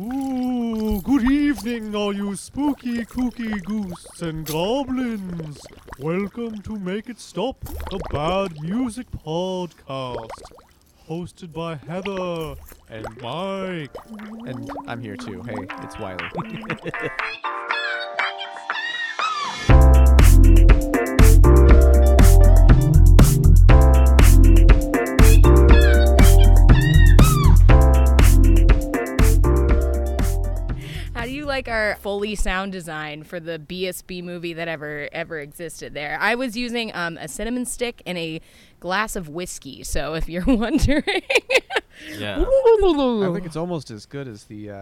Ooh, good evening, all you spooky, kooky ghosts and goblins. Welcome to Make It Stop, the Bad Music Podcast, hosted by Heather and Mike. And I'm here too. Hey, it's Wiley. Like our Foley sound design for the BSB movie that ever existed there. I was using a cinnamon stick and a glass of whiskey, so if you're wondering. Yeah. I think it's almost as good as the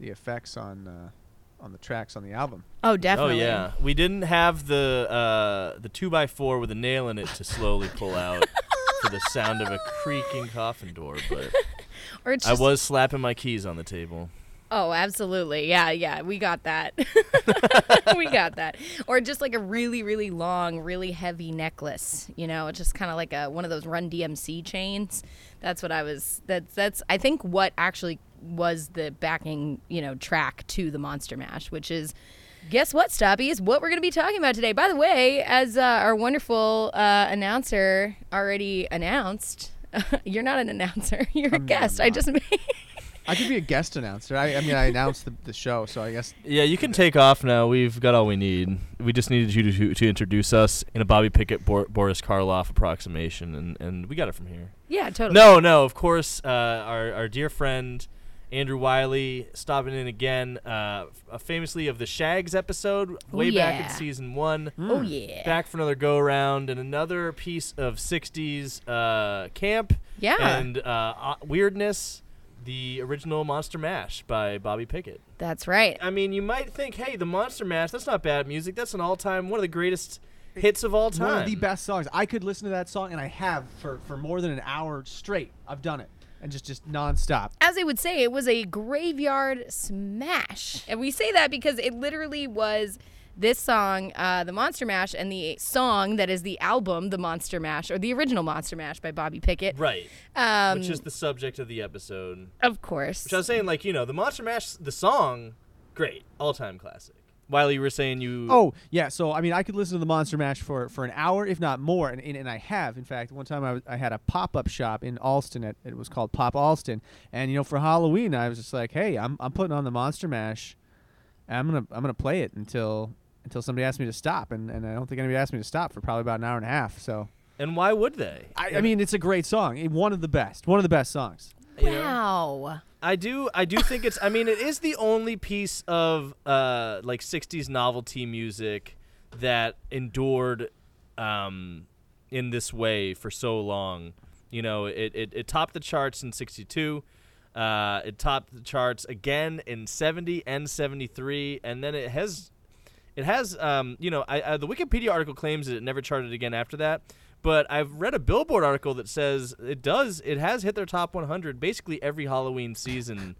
effects on the tracks on the album. Oh, definitely. Oh, yeah. We didn't have the 2x4 with a nail in it to slowly pull out for the sound of a creaking coffin door, but or I was slapping my keys on the table. Oh, absolutely. Yeah, we got that. Or just like a really, really long, really heavy necklace, you know, just kind of like one of those Run DMC chains. That's what I was, that's I think what actually was the backing, you know, track to the Monster Mash, which is, guess what, Stoppies, what we're going to be talking about today. By the way, as our wonderful announcer already announced, you're not an announcer, you're a guest. I just made... I could be a guest announcer. I announced the show, so I guess... Yeah, you can take off now. We've got all we need. We just needed you to introduce us in a Bobby Pickett, Boris Karloff approximation, and we got it from here. Yeah, totally. No, of course, our dear friend, Andrew Wiley, stopping in again, famously of the Shags episode, back in season 1. Mm. Oh, yeah. Back for another go-around and another piece of 60s camp and weirdness. The original Monster Mash by Bobby Pickett. That's right. I mean, you might think, hey, the Monster Mash, that's not bad music. That's an all-time, one of the greatest hits of all time. One of the best songs. I could listen to that song, and I have for more than an hour straight. I've done it. And just nonstop. As they would say, it was a graveyard smash. And we say that because it literally was... This song, The Monster Mash, and the song that is the album, The Monster Mash, or the original Monster Mash by Bobby Pickett. Right. Which is the subject of the episode. Of course. Which I was saying, like, you know, The Monster Mash, the song, great. All-time classic. While you were saying you... Oh, yeah. So, I mean, I could listen to The Monster Mash for an hour, if not more, and I have. In fact, one time I had a pop-up shop in Allston. It was called Pop Allston. And, you know, for Halloween, I was just like, hey, I'm putting on The Monster Mash, and I'm gonna play it until somebody asks me to stop, and I don't think anybody asked me to stop for probably about an hour and a half. So, and why would they? I mean, it's a great song, one of the best songs. Wow, yeah. I do think it's. I mean, it is the only piece of like '60s novelty music that endured in this way for so long. You know, it topped the charts in '62. It topped the charts again in '70 and '73, and then it has. It has, you know, the Wikipedia article claims that it never charted again after that, but I've read a Billboard article that says it does. It has hit their top 100 basically every Halloween season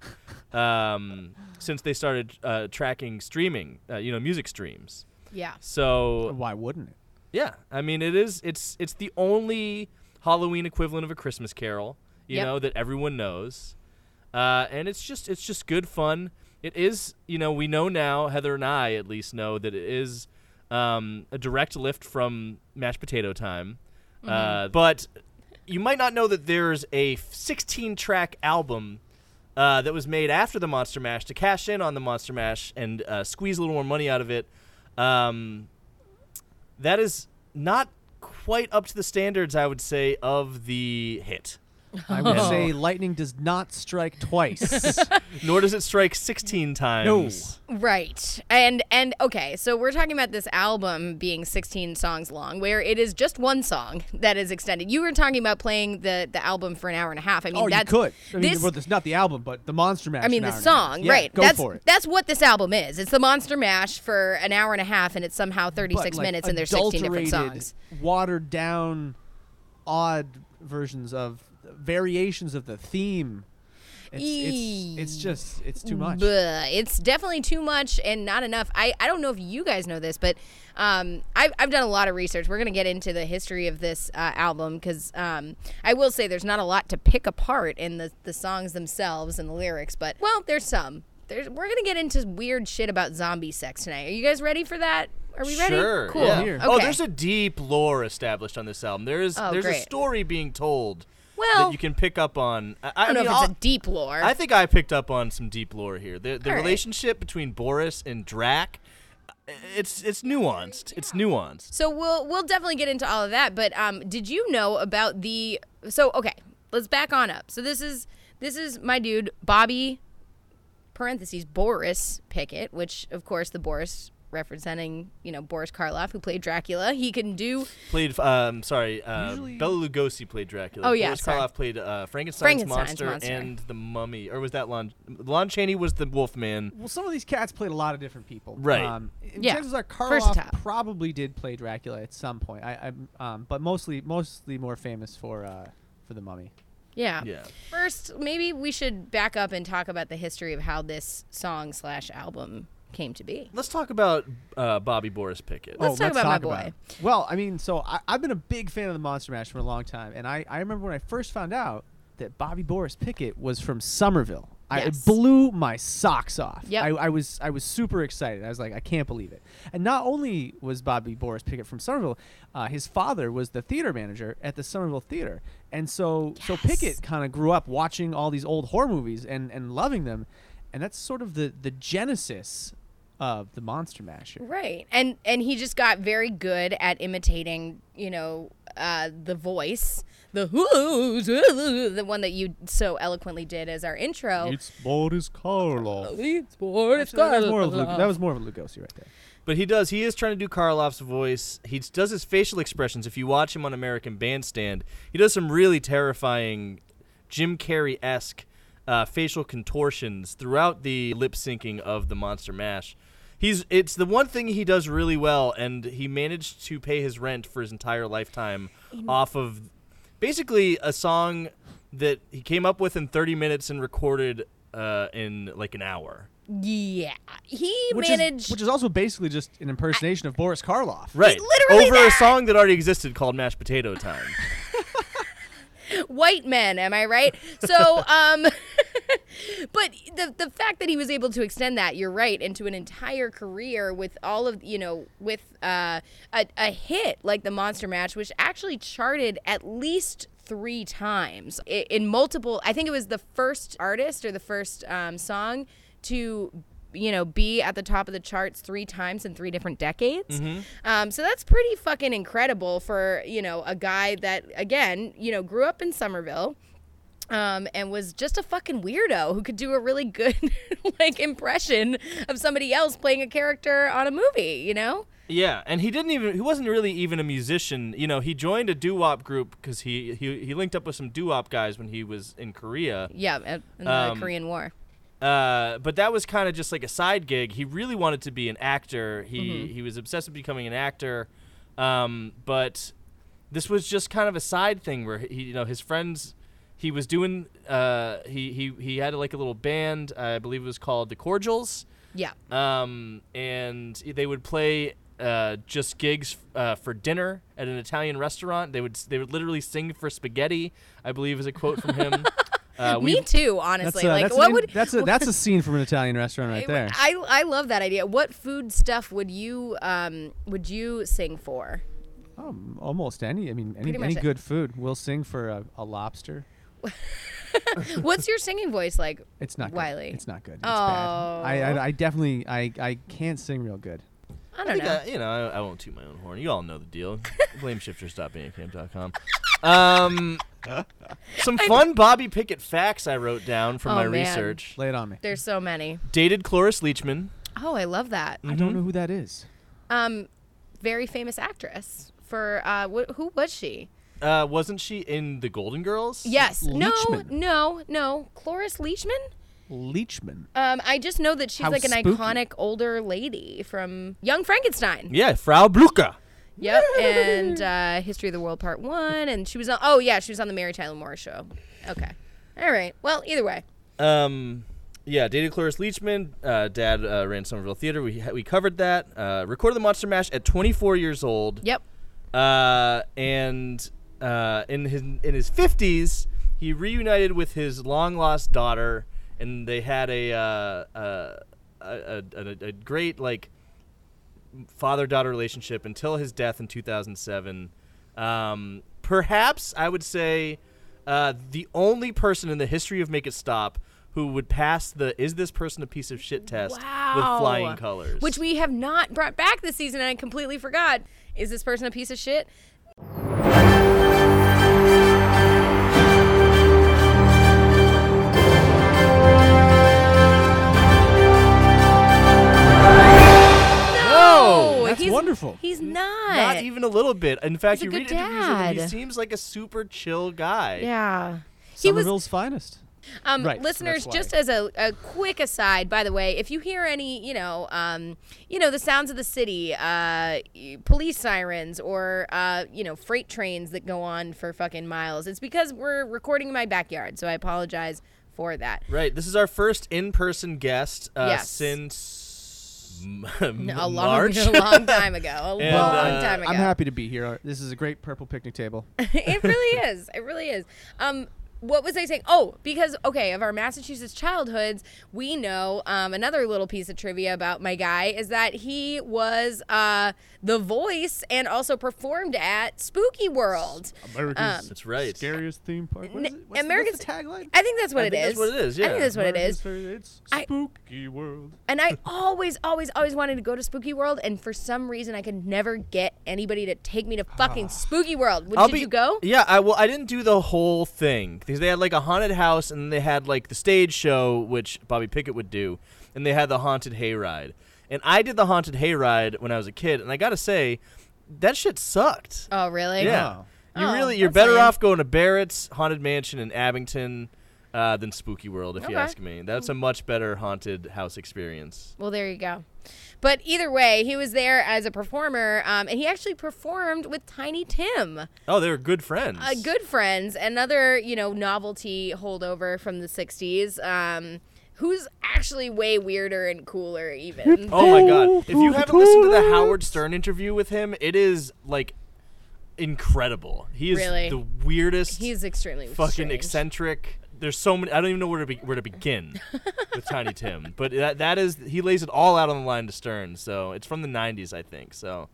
since they started tracking streaming, you know, music streams. Yeah. So why wouldn't it? Yeah, I mean, it is. It's the only Halloween equivalent of A Christmas Carol, you know, that everyone knows, and it's just good fun. It is, you know, we know now, Heather and I at least know that it is a direct lift from Mashed Potato Time. Mm-hmm. But you might not know that there's a 16-track album that was made after the Monster Mash to cash in on the Monster Mash and squeeze a little more money out of it. That is not quite up to the standards, I would say, of the hit. I would say lightning does not strike twice. Nor does it strike 16 times. No. Right. And okay, so we're talking about this album being 16 songs long, where it is just one song that is extended. You were talking about playing the album for an hour and a half. I mean, that's... Oh, you could. I mean, well, it's not the album, but the Monster Mash. I mean, the song, right. Yeah, for it. That's what this album is. It's the Monster Mash for an hour and a half, and it's somehow 36 minutes, and there's 16 different songs. Watered-down, odd versions of... variations of the theme. It's too much. It's definitely too much and not enough. I don't know if you guys know this, but I've done a lot of research. We're going to get into the history of this album because I will say there's not a lot to pick apart in the songs themselves and the lyrics, but, well, there's some. we're going to get into weird shit about zombie sex tonight. Are you guys ready for that? Are we ready? Sure. Cool. Yeah. Okay. Oh, there's a deep lore established on this album. There's a story being told that you can pick up on. I don't know if it's a deep lore. I think I picked up on some deep lore here. The relationship between Boris and Drac, it's nuanced. Yeah. It's nuanced. So we'll definitely get into all of that. But did you know about the? So okay, let's back on up. So this is my dude Bobby (parentheses Boris Pickett), which of course the Boris. Representing, Boris Karloff, who played Dracula. He can do... Bela Lugosi played Dracula. Oh, yeah, Boris Karloff played Frankenstein's monster and the mummy. Or was that Lon Chaney was the Wolfman. Well, some of these cats played a lot of different people. Right. Chances are Karloff probably did play Dracula at some point. But mostly more famous for the mummy. Yeah. First, maybe we should back up and talk about the history of how this song/album... came to be. Let's talk about Bobby Boris Pickett. Let's talk about my boy. Well, I've been a big fan of the Monster Mash for a long time, and I remember when I first found out that Bobby Boris Pickett was from Somerville. Yes. It blew my socks off. Yep. I was super excited. I was like, I can't believe it. And not only was Bobby Boris Pickett from Somerville, his father was the theater manager at the Somerville Theater. And so Pickett kind of grew up watching all these old horror movies and loving them. And that's sort of the genesis of the Monster Masher. Right. And he just got very good at imitating, the voice. The one that you so eloquently did as our intro. It's Boris Karloff. That was more of a Lugosi right there. But he is trying to do Karloff's voice. He does his facial expressions. If you watch him on American Bandstand, he does some really terrifying Jim Carrey-esque facial contortions throughout the lip-syncing of the Monster Mash. It's the one thing he does really well, and he managed to pay his rent for his entire lifetime off of basically a song that he came up with in 30 minutes and recorded in like an hour. Yeah. Which is also basically just an impersonation of Boris Karloff. Right. Over a song that already existed called Mashed Potato Time. White men, am I right? So, but the fact that he was able to extend that, you're right, into an entire career with all of, with a hit like the Monster Mash, which actually charted at least 3 times in multiple. I think it was the first artist or the first song to be at the top of the charts 3 times in 3 different decades. Mm-hmm. So that's pretty fucking incredible for, a guy that, again, grew up in Somerville and was just a fucking weirdo who could do a really good, impression of somebody else playing a character on a movie, Yeah, and he wasn't really even a musician. He joined a doo-wop group because he linked up with some doo-wop guys when he was in Korea. Yeah, in the Korean War. But that was kind of just like a side gig. He really wanted to be an actor. He was obsessed with becoming an actor. But this was just kind of a side thing where he, his friends, he was doing, he had a little band, I believe it was called the Cordials. Yeah. And they would play, just gigs, for dinner at an Italian restaurant. They would literally sing for spaghetti, I believe is a quote from him. Me too, honestly. That's a scene from an Italian restaurant right there. I love that idea. What food stuff would you sing for? Almost any. I mean, any good food. We'll sing for a lobster. What's your singing voice like? It's not Wiley. Good. It's not good. It's bad. I definitely I can't sing real good. I don't know. I won't toot my own horn. You all know the deal. BlameShifters.bandcamp.com. Some fun Bobby Pickett facts I wrote down from my research. Lay it on me. There's so many. Dated Cloris Leachman. Oh, I love that. Mm-hmm. I don't know who that is. Very famous actress. For who was she? Wasn't she in The Golden Girls? Yes. Leachman. No. Cloris Leachman? Leachman. I just know that she's an iconic older lady from Young Frankenstein. Yeah, Frau Blucher. Yep, and History of the World Part 1, and she was on. Oh yeah, she was on the Mary Tyler Moore Show. Okay, all right. Well, either way. Yeah, dated Cloris Leachman. Dad ran Somerville Theater. We covered that. Recorded the Monster Mash at 24 years old. Yep. And in his 50s, he reunited with his long lost daughter and they had a great like father-daughter relationship until his death in 2007. Perhaps I would say the only person in the history of Make It Stop who would pass the "is this person a piece of shit" test with flying colors. Which we have not brought back this season, and I completely forgot. Is this person a piece of shit? That's wonderful. He's not. Not even a little bit. In fact, you read interviews with him, he seems like a super chill guy. Yeah. Somerville's finest. Right, listeners, just as a quick aside, by the way, if you hear any, the sounds of the city, police sirens, or freight trains that go on for fucking miles, it's because we're recording in my backyard. So I apologize for that. Right. This is our first in-person guest since. A long time ago. I'm happy to be here. This is a great purple picnic table. It really is. It really is. What was I saying? Oh, because, of our Massachusetts childhoods, we know another little piece of trivia about my guy is that he was the voice and also performed at Spooky World. America's that's right. Scariest theme park. What is it? America's the tagline? I think that's what it is. That's what it is, yeah. I think that's what America's it is. It's Spooky World. And I always wanted to go to Spooky World, and for some reason I could never get anybody to take me to fucking Spooky World. Did you go? Yeah, I didn't do the whole thing. Because they had like a haunted house, and they had like the stage show, which Bobby Pickett would do, and they had the haunted hayride. And I did the haunted hayride when I was a kid, and I gotta say, that shit sucked. Oh, really? Yeah. Oh. You're better off going to Barrett's Haunted Mansion in Abington than Spooky World, if you ask me. That's a much better haunted house experience. Well, there you go. But either way, he was there as a performer, and he actually performed with Tiny Tim. Oh, they were good friends. Good friends. Another, novelty holdover from the 60s, who's actually way weirder and cooler even. Oh, my God. If you haven't listened to the Howard Stern interview with him, it is, like, incredible. He is the weirdest. He's extremely fucking eccentric. There's so many. I don't even know where to begin with Tiny Tim, but that is, he lays it all out on the line to Stern. So it's from the '90s, I think. So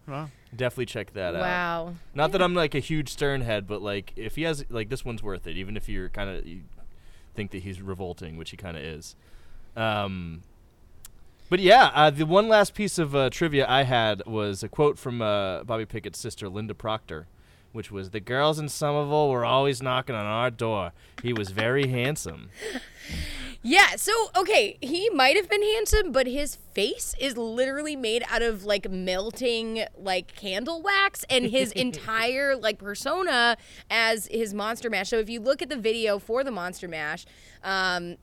definitely check that out. Wow. Not that I'm like a huge Stern head, but like if he has like this one's worth it, even if you think that he's revolting, which he kind of is. But yeah, the one last piece of trivia I had was a quote from Bobby Pickett's sister, Linda Proctor, which was, "The girls in Somerville were always knocking on our door. He was very handsome." Yeah, so, he might have been handsome, but his face is literally made out of, like, melting, like, candle wax, and his entire, like, persona as his Monster Mash. So if you look at the video for the Monster Mash,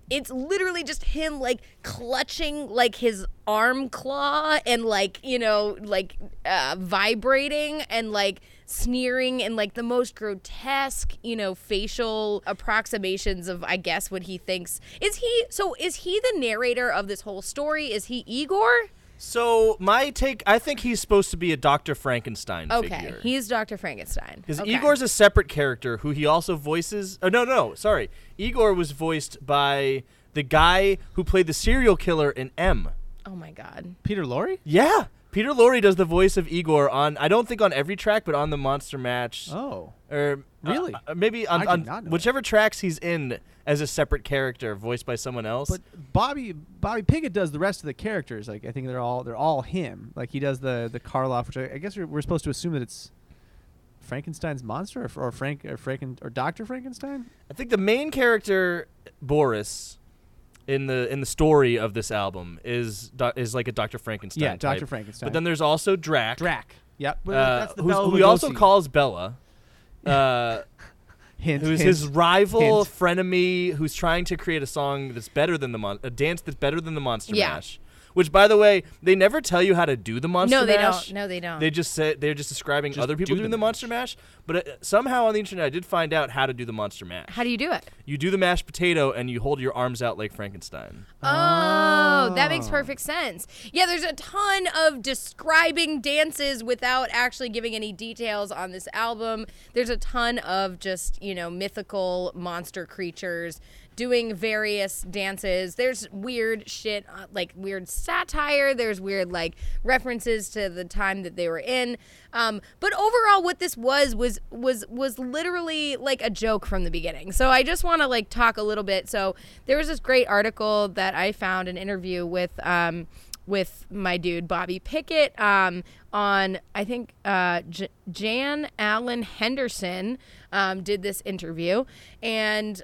it's literally just him, like, clutching, like, his arm claw and, like, vibrating and, like, sneering and like the most grotesque, facial approximations of, I guess, what he thinks. Is he the narrator of this whole story? Is he Igor? So my take, I think he's supposed to be a Dr. Frankenstein figure. Okay, he's Dr. Frankenstein. Because Igor's a separate character who he also voices. Oh, no, sorry. Igor was voiced by the guy who played the serial killer in M. Oh my God. Peter Lorre? Yeah. Peter Lorre does the voice of Igor on, I don't think on every track, but on the Monster Mash. Oh. Or really? Maybe on whichever tracks he's in as a separate character voiced by someone else. But Bobby Pickett does the rest of the characters. Like I think they're all him. Like he does the Karloff, which I guess we're supposed to assume that it's Frankenstein's monster or Dr. Frankenstein? I think the main character Boris in the story of this album is like a Dr. Frankenstein type. Dr. Frankenstein. But then there's also Drac. Yep. That's the Bela Lugosi, who he also calls Bella. Who's his rival, frenemy, who's trying to create a song that's better than a dance that's better than the Monster Mash. Which, by the way, they never tell you how to do the Monster Mash. No, they don't. They just say they're just describing other people doing the Monster Mash. But somehow on the internet, I did find out how to do the Monster Mash. How do you do it? You do the mashed potato and you hold your arms out like Frankenstein. Oh, that makes perfect sense. Yeah, there's a ton of describing dances without actually giving any details on this album. There's a ton of just mythical monster creatures doing various dances. There's weird shit, like weird satire. There's weird, like, references to the time that they were in. But overall, what this was literally like a joke from the beginning. So I just want to, like, talk a little bit. So there was this great article that I found, an interview with my dude Bobby Pickett on, I think, Jan Allen Henderson did this interview. And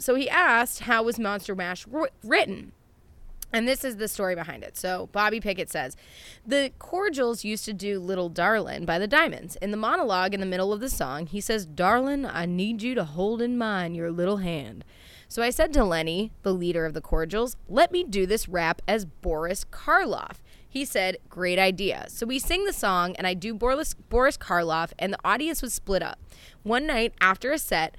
so he asked, how was Monster Mash written? And this is the story behind it. So Bobby Pickett says, the Cordials used to do Little Darlin' by the Diamonds. In the monologue in the middle of the song, he says, Darlin', I need you to hold in mine your little hand. So I said to Lenny, the leader of the Cordials, let me do this rap as Boris Karloff. He said, great idea. So we sing the song, and I do Boris Karloff, and the audience was split up. One night after a set,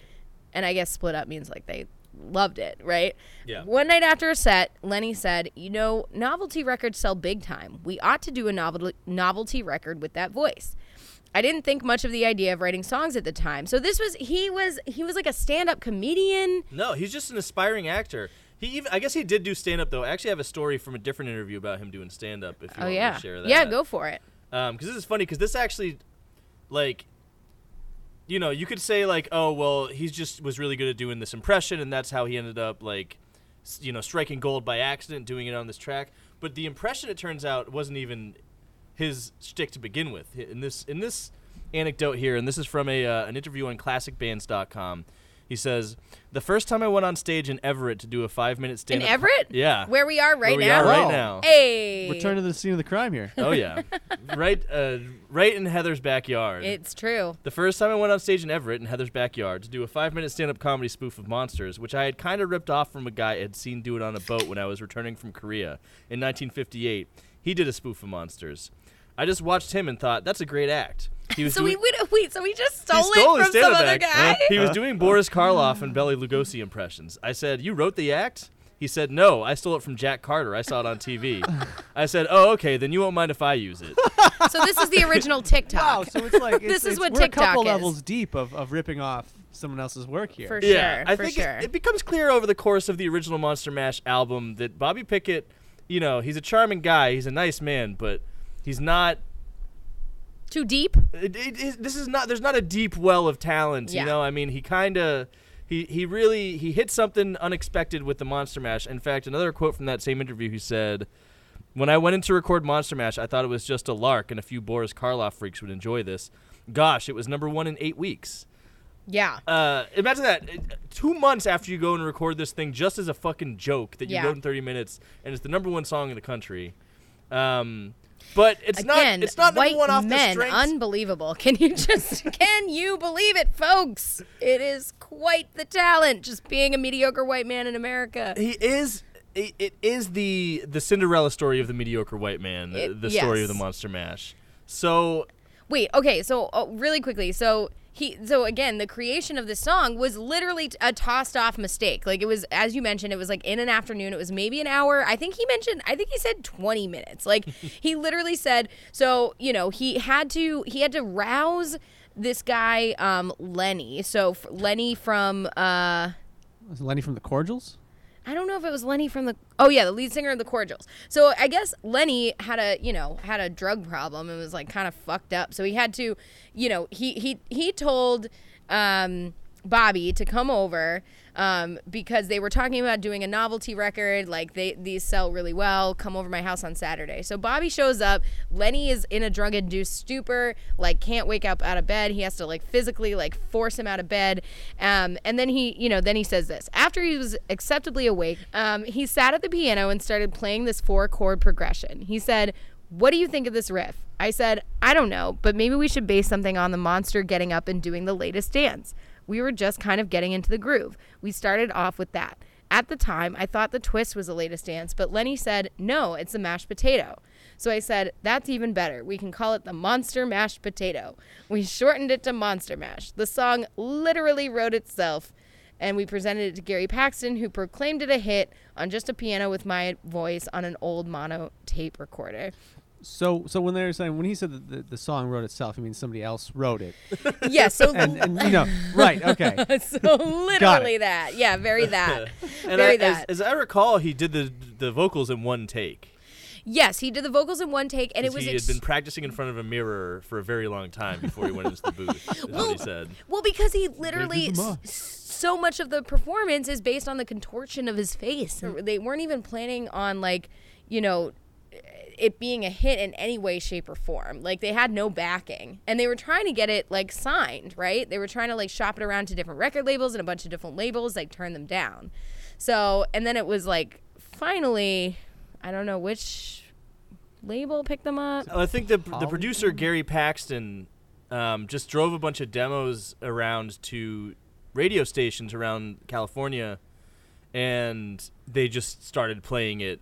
and I guess split up means like they loved it, right? Yeah. One night after a set, Lenny said, you know, novelty records sell big time. We ought to do a novelty record with that voice. I didn't think much of the idea of writing songs at the time. So this was, he was like a stand-up comedian. No, he's just an aspiring actor. I guess he did do stand-up, though. I actually have a story from a different interview about him doing stand-up, if you want to share that. Yeah, go for it. Because this is funny, because this actually, like, you know, you could say, like, oh, well, he just was really good at doing this impression, and that's how he ended up, like, you know, striking gold by accident, doing it on this track. But the impression, it turns out, wasn't even his shtick to begin with. In this anecdote here, and this is from an interview on ClassicBands.com, he says, the first time I went on stage in Everett to do a 5-minute stand-up. In Everett? Yeah. Where we are right now. Hey. Return to the scene of the crime here. Oh, yeah. Right in Heather's backyard. It's true. The first time I went on stage in Everett in Heather's backyard to do a 5-minute stand-up comedy spoof of Monsters, which I had kind of ripped off from a guy I had seen do it on a boat when I was returning from Korea in 1958. He did a spoof of Monsters. I just watched him and thought, that's a great act. So we just stole it from some other guy? He was doing Boris Karloff and Bela Lugosi impressions. I said, you wrote the act? He said, no, I stole it from Jack Carter. I saw it on TV. I said, oh, okay, then you won't mind if I use it. So this is the original TikTok. Wow, so it's like, this is what TikTok is. We're a couple levels deep of ripping off someone else's work here. For sure. It becomes clear over the course of the original Monster Mash album that Bobby Pickett, you know, he's a charming guy. He's a nice man, but he's not too deep. There's not a deep well of talent. Yeah. You know, I mean, he really hit something unexpected with the Monster Mash. In fact, another quote from that same interview, he said, when I went in to record Monster Mash, I thought it was just a lark and a few Boris Karloff freaks would enjoy this. Gosh, it was #1 in 8 weeks. Yeah. Imagine that. 2 months after you go and record this thing just as a fucking joke that you wrote in 30 minutes, and it's the #1 song in the country. But it's again, not. It's not #1 off the strength. White men, unbelievable. Can you believe it, folks? It is quite the talent. Just being a mediocre white man in America. He is. It is the Cinderella story of the mediocre white man. The story of the Monster Mash. So. Wait. Okay. So really quickly. So again, the creation of this song was literally a tossed-off mistake. Like, it was, as you mentioned, it was like in an afternoon. It was maybe an hour. I think he said 20 minutes. Like, he literally said, so, you know, he had to rouse this guy, Lenny. So was Lenny from the Cordials? I don't know if it was Lenny from the lead singer of the Cordials. So I guess Lenny had a drug problem and was like kind of fucked up. So he had to, you know, he told Bobby to come over because they were talking about doing a novelty record. Like, these sell really well. Come over to my house on Saturday. So Bobby shows up. Lenny is in a drug-induced stupor, like can't wake up out of bed. He has to like physically like force him out of bed. And then he says this. After he was acceptably awake, he sat at the piano and started playing this 4-chord progression. He said, what do you think of this riff? I said, I don't know, but maybe we should base something on the monster getting up and doing the latest dance. We were just kind of getting into the groove. We started off with that. At the time, I thought the twist was the latest dance, but Lenny said, no, it's the mashed potato. So I said, that's even better. We can call it the Monster Mashed Potato. We shortened it to Monster Mash. The song literally wrote itself, and we presented it to Gary Paxton, who proclaimed it a hit on just a piano with my voice on an old mono tape recorder. So when they were saying, when he said that the song wrote itself, I mean somebody else wrote it. Yeah. So and you know, right? Okay. So literally that. Yeah. Very that. And very that. As I recall, he did the vocals in one take. Yes, he did the vocals in one take, and it was. He had been practicing in front of a mirror for a very long time before he went into the booth. Is what he said. Well, because he literally so much of the performance is based on the contortion of his face. They weren't even planning on like, you know, it being a hit in any way, shape, or form. Like they had no backing, and they were trying to get it like signed, right? They were trying to like shop it around to different record labels, and a bunch of different labels like turned them down. So, and then it was like finally. I don't know which label picked them up. I think the producer, Gary Paxton, just drove a bunch of demos around to radio stations around California, and they just started playing it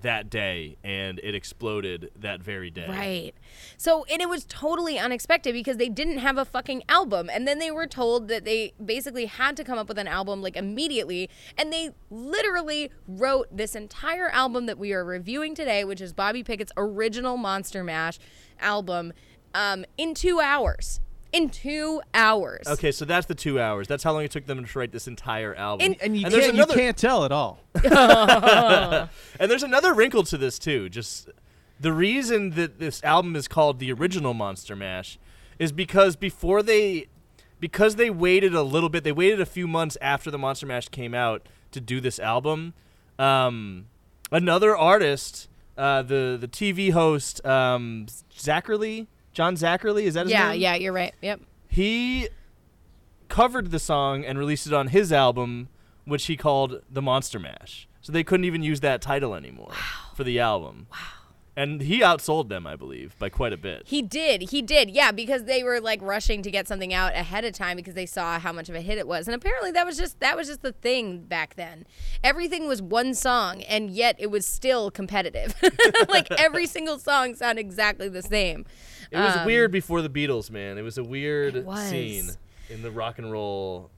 that day, and it exploded that very day. Right. So, and it was totally unexpected because they didn't have a fucking album, and then they were told that they basically had to come up with an album like immediately, and they literally wrote this entire album that we are reviewing today, which is Bobby Pickett's original Monster Mash album, in 2 hours. In 2 hours. Okay, so that's the 2 hours. That's how long it took them to write this entire album. And you can't tell at all. And there's another wrinkle to this, too. Just the reason that this album is called The Original Monster Mash is because because they waited a little bit, they waited a few months after the Monster Mash came out to do this album. Another artist, the TV host, John Zacherle, is that his name? Yeah, you're right. Yep. He covered the song and released it on his album, which he called The Monster Mash. So they couldn't even use that title anymore for the album. Wow. And he outsold them, I believe, by quite a bit. He did. Yeah, because they were like rushing to get something out ahead of time because they saw how much of a hit it was. And apparently that was just the thing back then. Everything was one song, and yet it was still competitive. Like every single song sounded exactly the same. It was weird before the Beatles, man. It was a weird scene in the rock and roll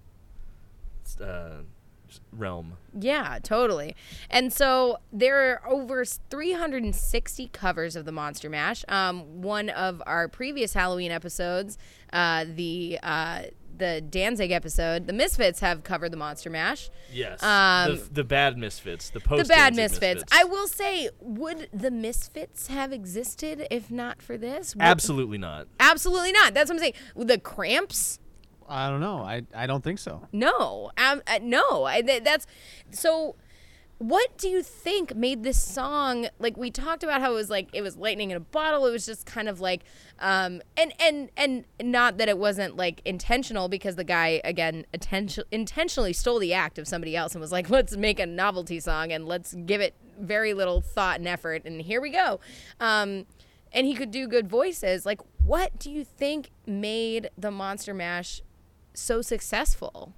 realm. Yeah, totally. And so there are over 360 covers of the Monster Mash. One of our previous Halloween episodes, the Danzig episode, the Misfits have covered the Monster Mash. Yes. The bad Misfits, the post-Danzig Misfits. I will say, would the Misfits have existed if not for this? Absolutely not. Absolutely not. That's what I'm saying. The Cramps? I don't know. I don't think so. No. No. That's so. What do you think made this song, like we talked about how it was like it was lightning in a bottle, it was just kind of like and not that it wasn't like intentional, because the guy again intentionally stole the act of somebody else and was like, let's make a novelty song and let's give it very little thought and effort, and here we go. And he could do good voices. Like, what do you think made the Monster Mash so successful?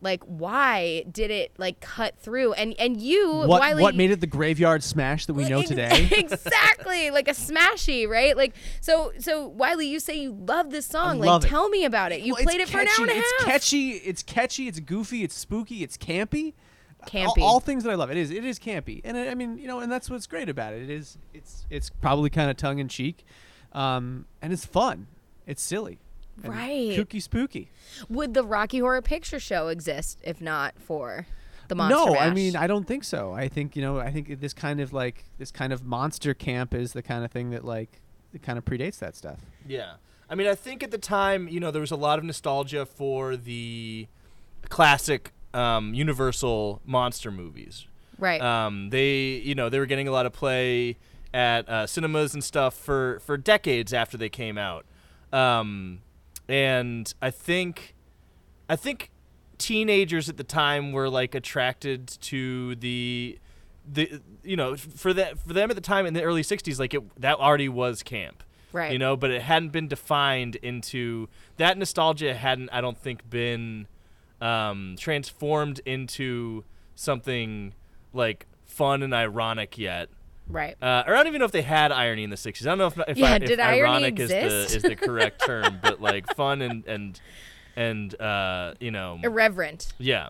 Like, why did it like cut through? And you, Wiley, what made it the graveyard smash that we know today? Exactly, like a smashy, right? Like so Wiley, you say you love this song. Tell me about it. You played it for an hour and a half. It's catchy. It's goofy. It's spooky. It's campy. All things that I love. It is campy, and I mean, you know, and that's what's great about it. It's probably kind of tongue in cheek, and it's fun. It's silly. Right. Kooky spooky. Would the Rocky Horror Picture Show exist if not for the Monster Mash? No, I mean, I don't think so. I think this kind of monster camp is the kind of thing that like it kind of predates that stuff. Yeah. I mean, I think at the time, you know, there was a lot of nostalgia for the classic Universal monster movies. Right. They were getting a lot of play at cinemas and stuff for decades after they came out. And I think teenagers at the time were like attracted to the you know, for them at the time in the early 60s, like that already was camp. Right. You know, but it hadn't been defined into that nostalgia hadn't, I don't think, been transformed into something like fun and ironic yet. Right. Or I don't even know if they had irony in the 60s. I don't know if ironic is the correct term, but like fun and you know, irreverent. Yeah.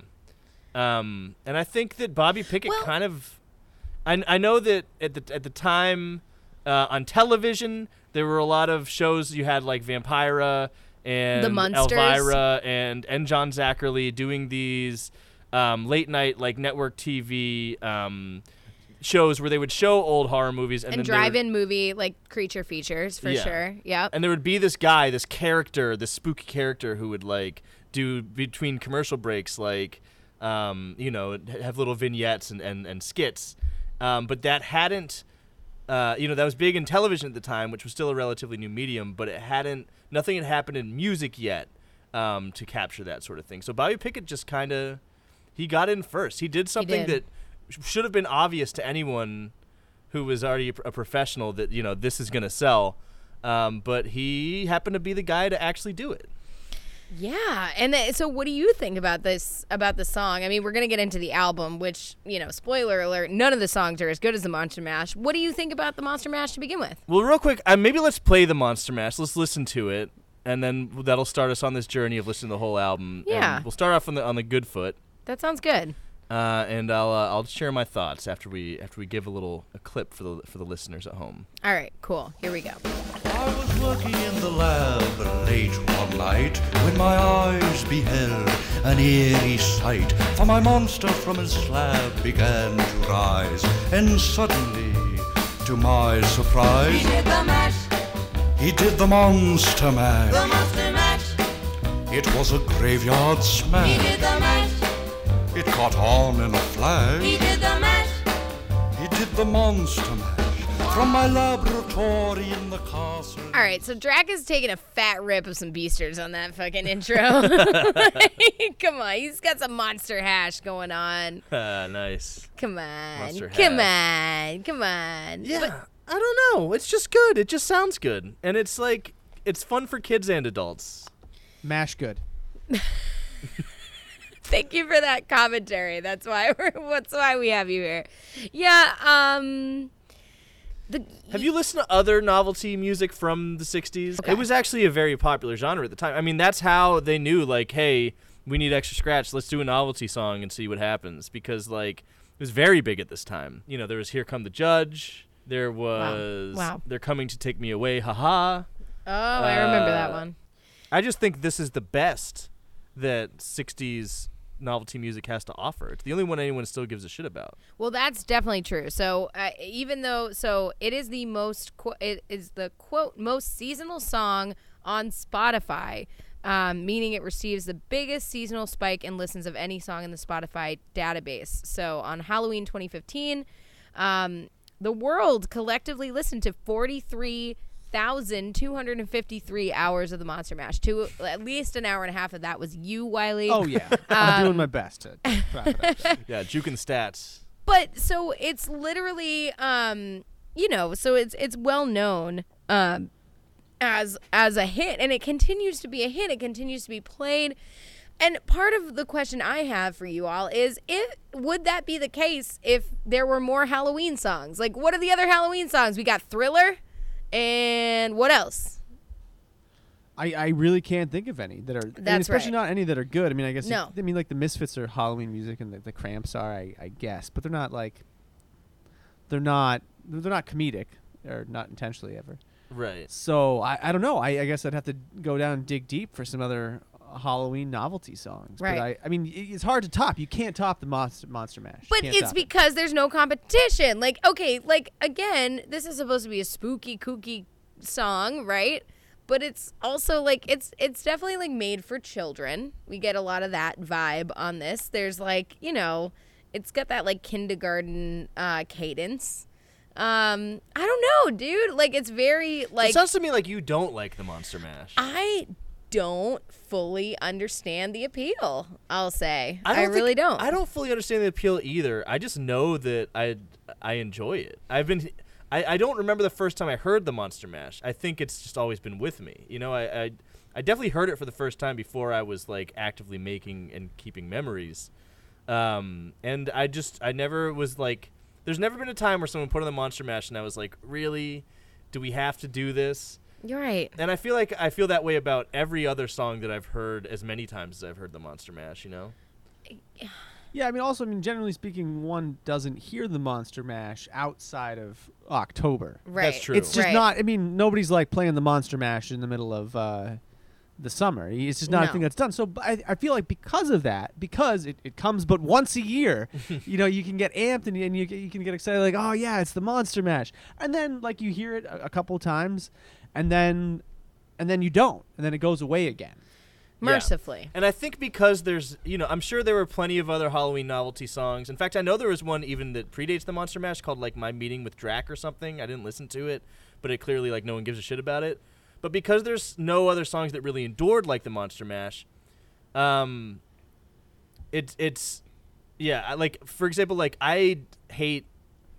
And I think that Bobby Pickett kind of I know that at the time On television, there were a lot of shows you had like Vampira and the Munsters. Elvira and John Zacherle doing these late night like network TV shows where they would show old horror movies and then drive-in movie like creature features for sure. Yeah. And there would be this guy, this character, this spooky character who would like do between commercial breaks like have little vignettes and skits. But that hadn't that was big in television at the time, which was still a relatively new medium, but nothing had happened in music yet to capture that sort of thing. So Bobby Pickett just kind of, he got in first. He did something that should have been obvious to anyone who was already a professional that, you know, this is going to sell. But he happened to be the guy to actually do it. Yeah. And so what do you think about the song? I mean, we're going to get into the album, which, you know, spoiler alert, none of the songs are as good as the Monster Mash. What do you think about the Monster Mash to begin with? Well, real quick, maybe let's play the Monster Mash. Let's listen to it. And then that'll start us on this journey of listening to the whole album. Yeah. And we'll start off on the good foot. That sounds good. And I'll share my thoughts after we give a clip for the listeners at home. All right, cool. Here we go. I was working in the lab late one night when my eyes beheld an eerie sight. For my monster from his slab began to rise, and suddenly, to my surprise, he did the mash. He did the monster mash. The monster mash. It was a graveyard smash. He did the mash. It caught on in a flash. He did the mash. He did the monster mash. From my laboratory in the castle. All right, so Drac is taking a fat rip of some beasters on that fucking intro. Come on, he's got some monster hash going on. Nice. Come on. Monster hash. Come on. Come on. Yeah, but, I don't know. It's just good. It just sounds good. And it's like, it's fun for kids and adults. Mash good. Thank you for that commentary. That's why we have you here. Yeah. Have you listened to other novelty music from the 60s? Okay. It was actually a very popular genre at the time. I mean, that's how they knew, like, hey, we need extra scratch. Let's do a novelty song and see what happens. Because, like, it was very big at this time. You know, there was Here Come the Judge. There was Wow. They're Coming to Take Me Away. Ha ha. Oh, I remember that one. I just think this is the best that 60s novelty music has to offer. It's the only one anyone still gives a shit about. Well, that's definitely true. So it is the most most seasonal song on Spotify, meaning it receives the biggest seasonal spike in listens of any song in the Spotify database. So on Halloween 2015, the world collectively listened to 43,253 hours of the Monster Mash. To at least an hour and a half of that was you, Wiley. Oh yeah, I'm doing my best to wrap it up. Yeah, juking stats. But so it's literally, so it's well known as a hit, and it continues to be a hit. It continues to be played. And part of the question I have for you all is, would that be the case if there were more Halloween songs? Like, what are the other Halloween songs? We got Thriller. And what else? I really can't think of any that are... Not any that are good. I mean, I guess... No. I mean, like, the Misfits are Halloween music and the Cramps are, I guess. But they're not, like... They're not comedic. Or not intentionally, ever. Right. So, I don't know. I guess I'd have to go down and dig deep for some other Halloween novelty songs. Right. But I mean, it's hard to top. You can't top the Monster Mash. But it's because there's no competition. Like, okay, like, again, this is supposed to be a spooky, kooky song, right? But it's also, like, it's definitely, like, made for children. We get a lot of that vibe on this. There's, like, you know, it's got that, like, kindergarten cadence. I don't know, dude. Like, it's very, like... It sounds to me like you don't like the Monster Mash. I don't fully understand the appeal, I'll say. I really don't. I don't fully understand the appeal either. I just know that I enjoy it. I don't remember the first time I heard the Monster Mash. I think it's just always been with me. You know, I definitely heard it for the first time before I was like actively making and keeping memories. And I never was like, there's never been a time where someone put on the Monster Mash and I was like, really? Do we have to do this? You're right. And I feel that way about every other song that I've heard as many times as I've heard the Monster Mash, you know? Yeah, I mean, also, I mean, generally speaking, one doesn't hear the Monster Mash outside of October. Right. That's true. It's just not, I mean, nobody's like playing the Monster Mash in the middle of the summer. It's just not a thing that's done. So I feel like because of that, because it comes but once a year, you know, you can get amped and you can get excited like, oh, yeah, it's the Monster Mash. And then, like, you hear it a couple times and then you don't. And then it goes away again. Mercifully. Yeah. And I think because there's, you know, I'm sure there were plenty of other Halloween novelty songs. In fact, I know there was one even that predates the Monster Mash called, like, My Meeting with Drac or something. I didn't listen to it, but it clearly, like, no one gives a shit about it. But because there's no other songs that really endured like the Monster Mash, it's yeah, like, for example, like, I hate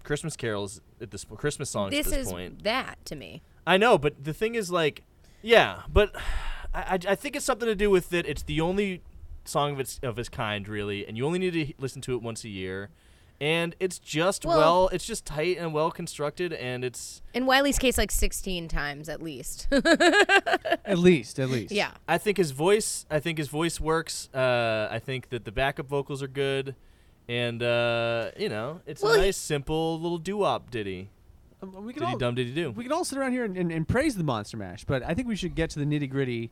Christmas carols at this Christmas songs this at this point. This is that to me. I know, but the thing is, like, yeah, but... I think it's something to do with that. It's the only song of its kind, really, and you only need to listen to it once a year. And it's just it's just tight and well constructed, and it's in Wiley's case like 16 times at least. At least. Yeah. I think his voice works. I think that the backup vocals are good, and you know, it's a nice, simple little doo-wop ditty. We can we can all sit around here and praise the Monster Mash, but I think we should get to the nitty-gritty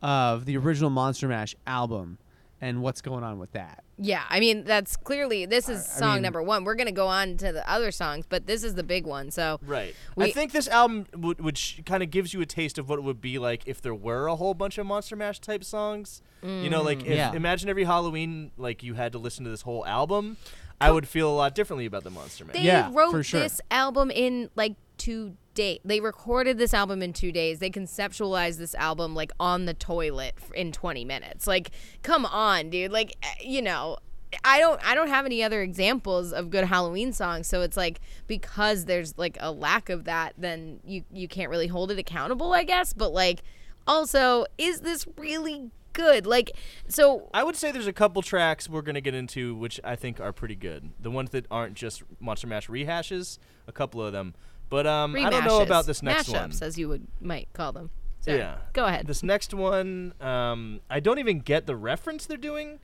of the original Monster Mash album and what's going on with that. Yeah, I mean, that's clearly, this is song number one. We're going to go on to the other songs, but this is the big one. So right. I think this album would kind of gives you a taste of what it would be like if there were a whole bunch of Monster Mash type songs. Mm, you know, like, imagine every Halloween, like, you had to listen to this whole album. I would feel a lot differently about the Monster Mash. They wrote this album in, like, 2 days. They recorded this album in 2 days. They conceptualized this album, like, on the toilet in 20 minutes. Like, come on, dude. Like, you know, I don't have any other examples of good Halloween songs. So it's, like, because there's, like, a lack of that, then you can't really hold it accountable, I guess. But, like, also, is this really good? Like, so I would say there's a couple tracks we're gonna get into which I think are pretty good, the ones that aren't just Monster Mash rehashes, a couple of them, but remashes. I don't know about this next mashups, as you might call them. So, yeah, go ahead. This next one, I don't even get the reference they're doing.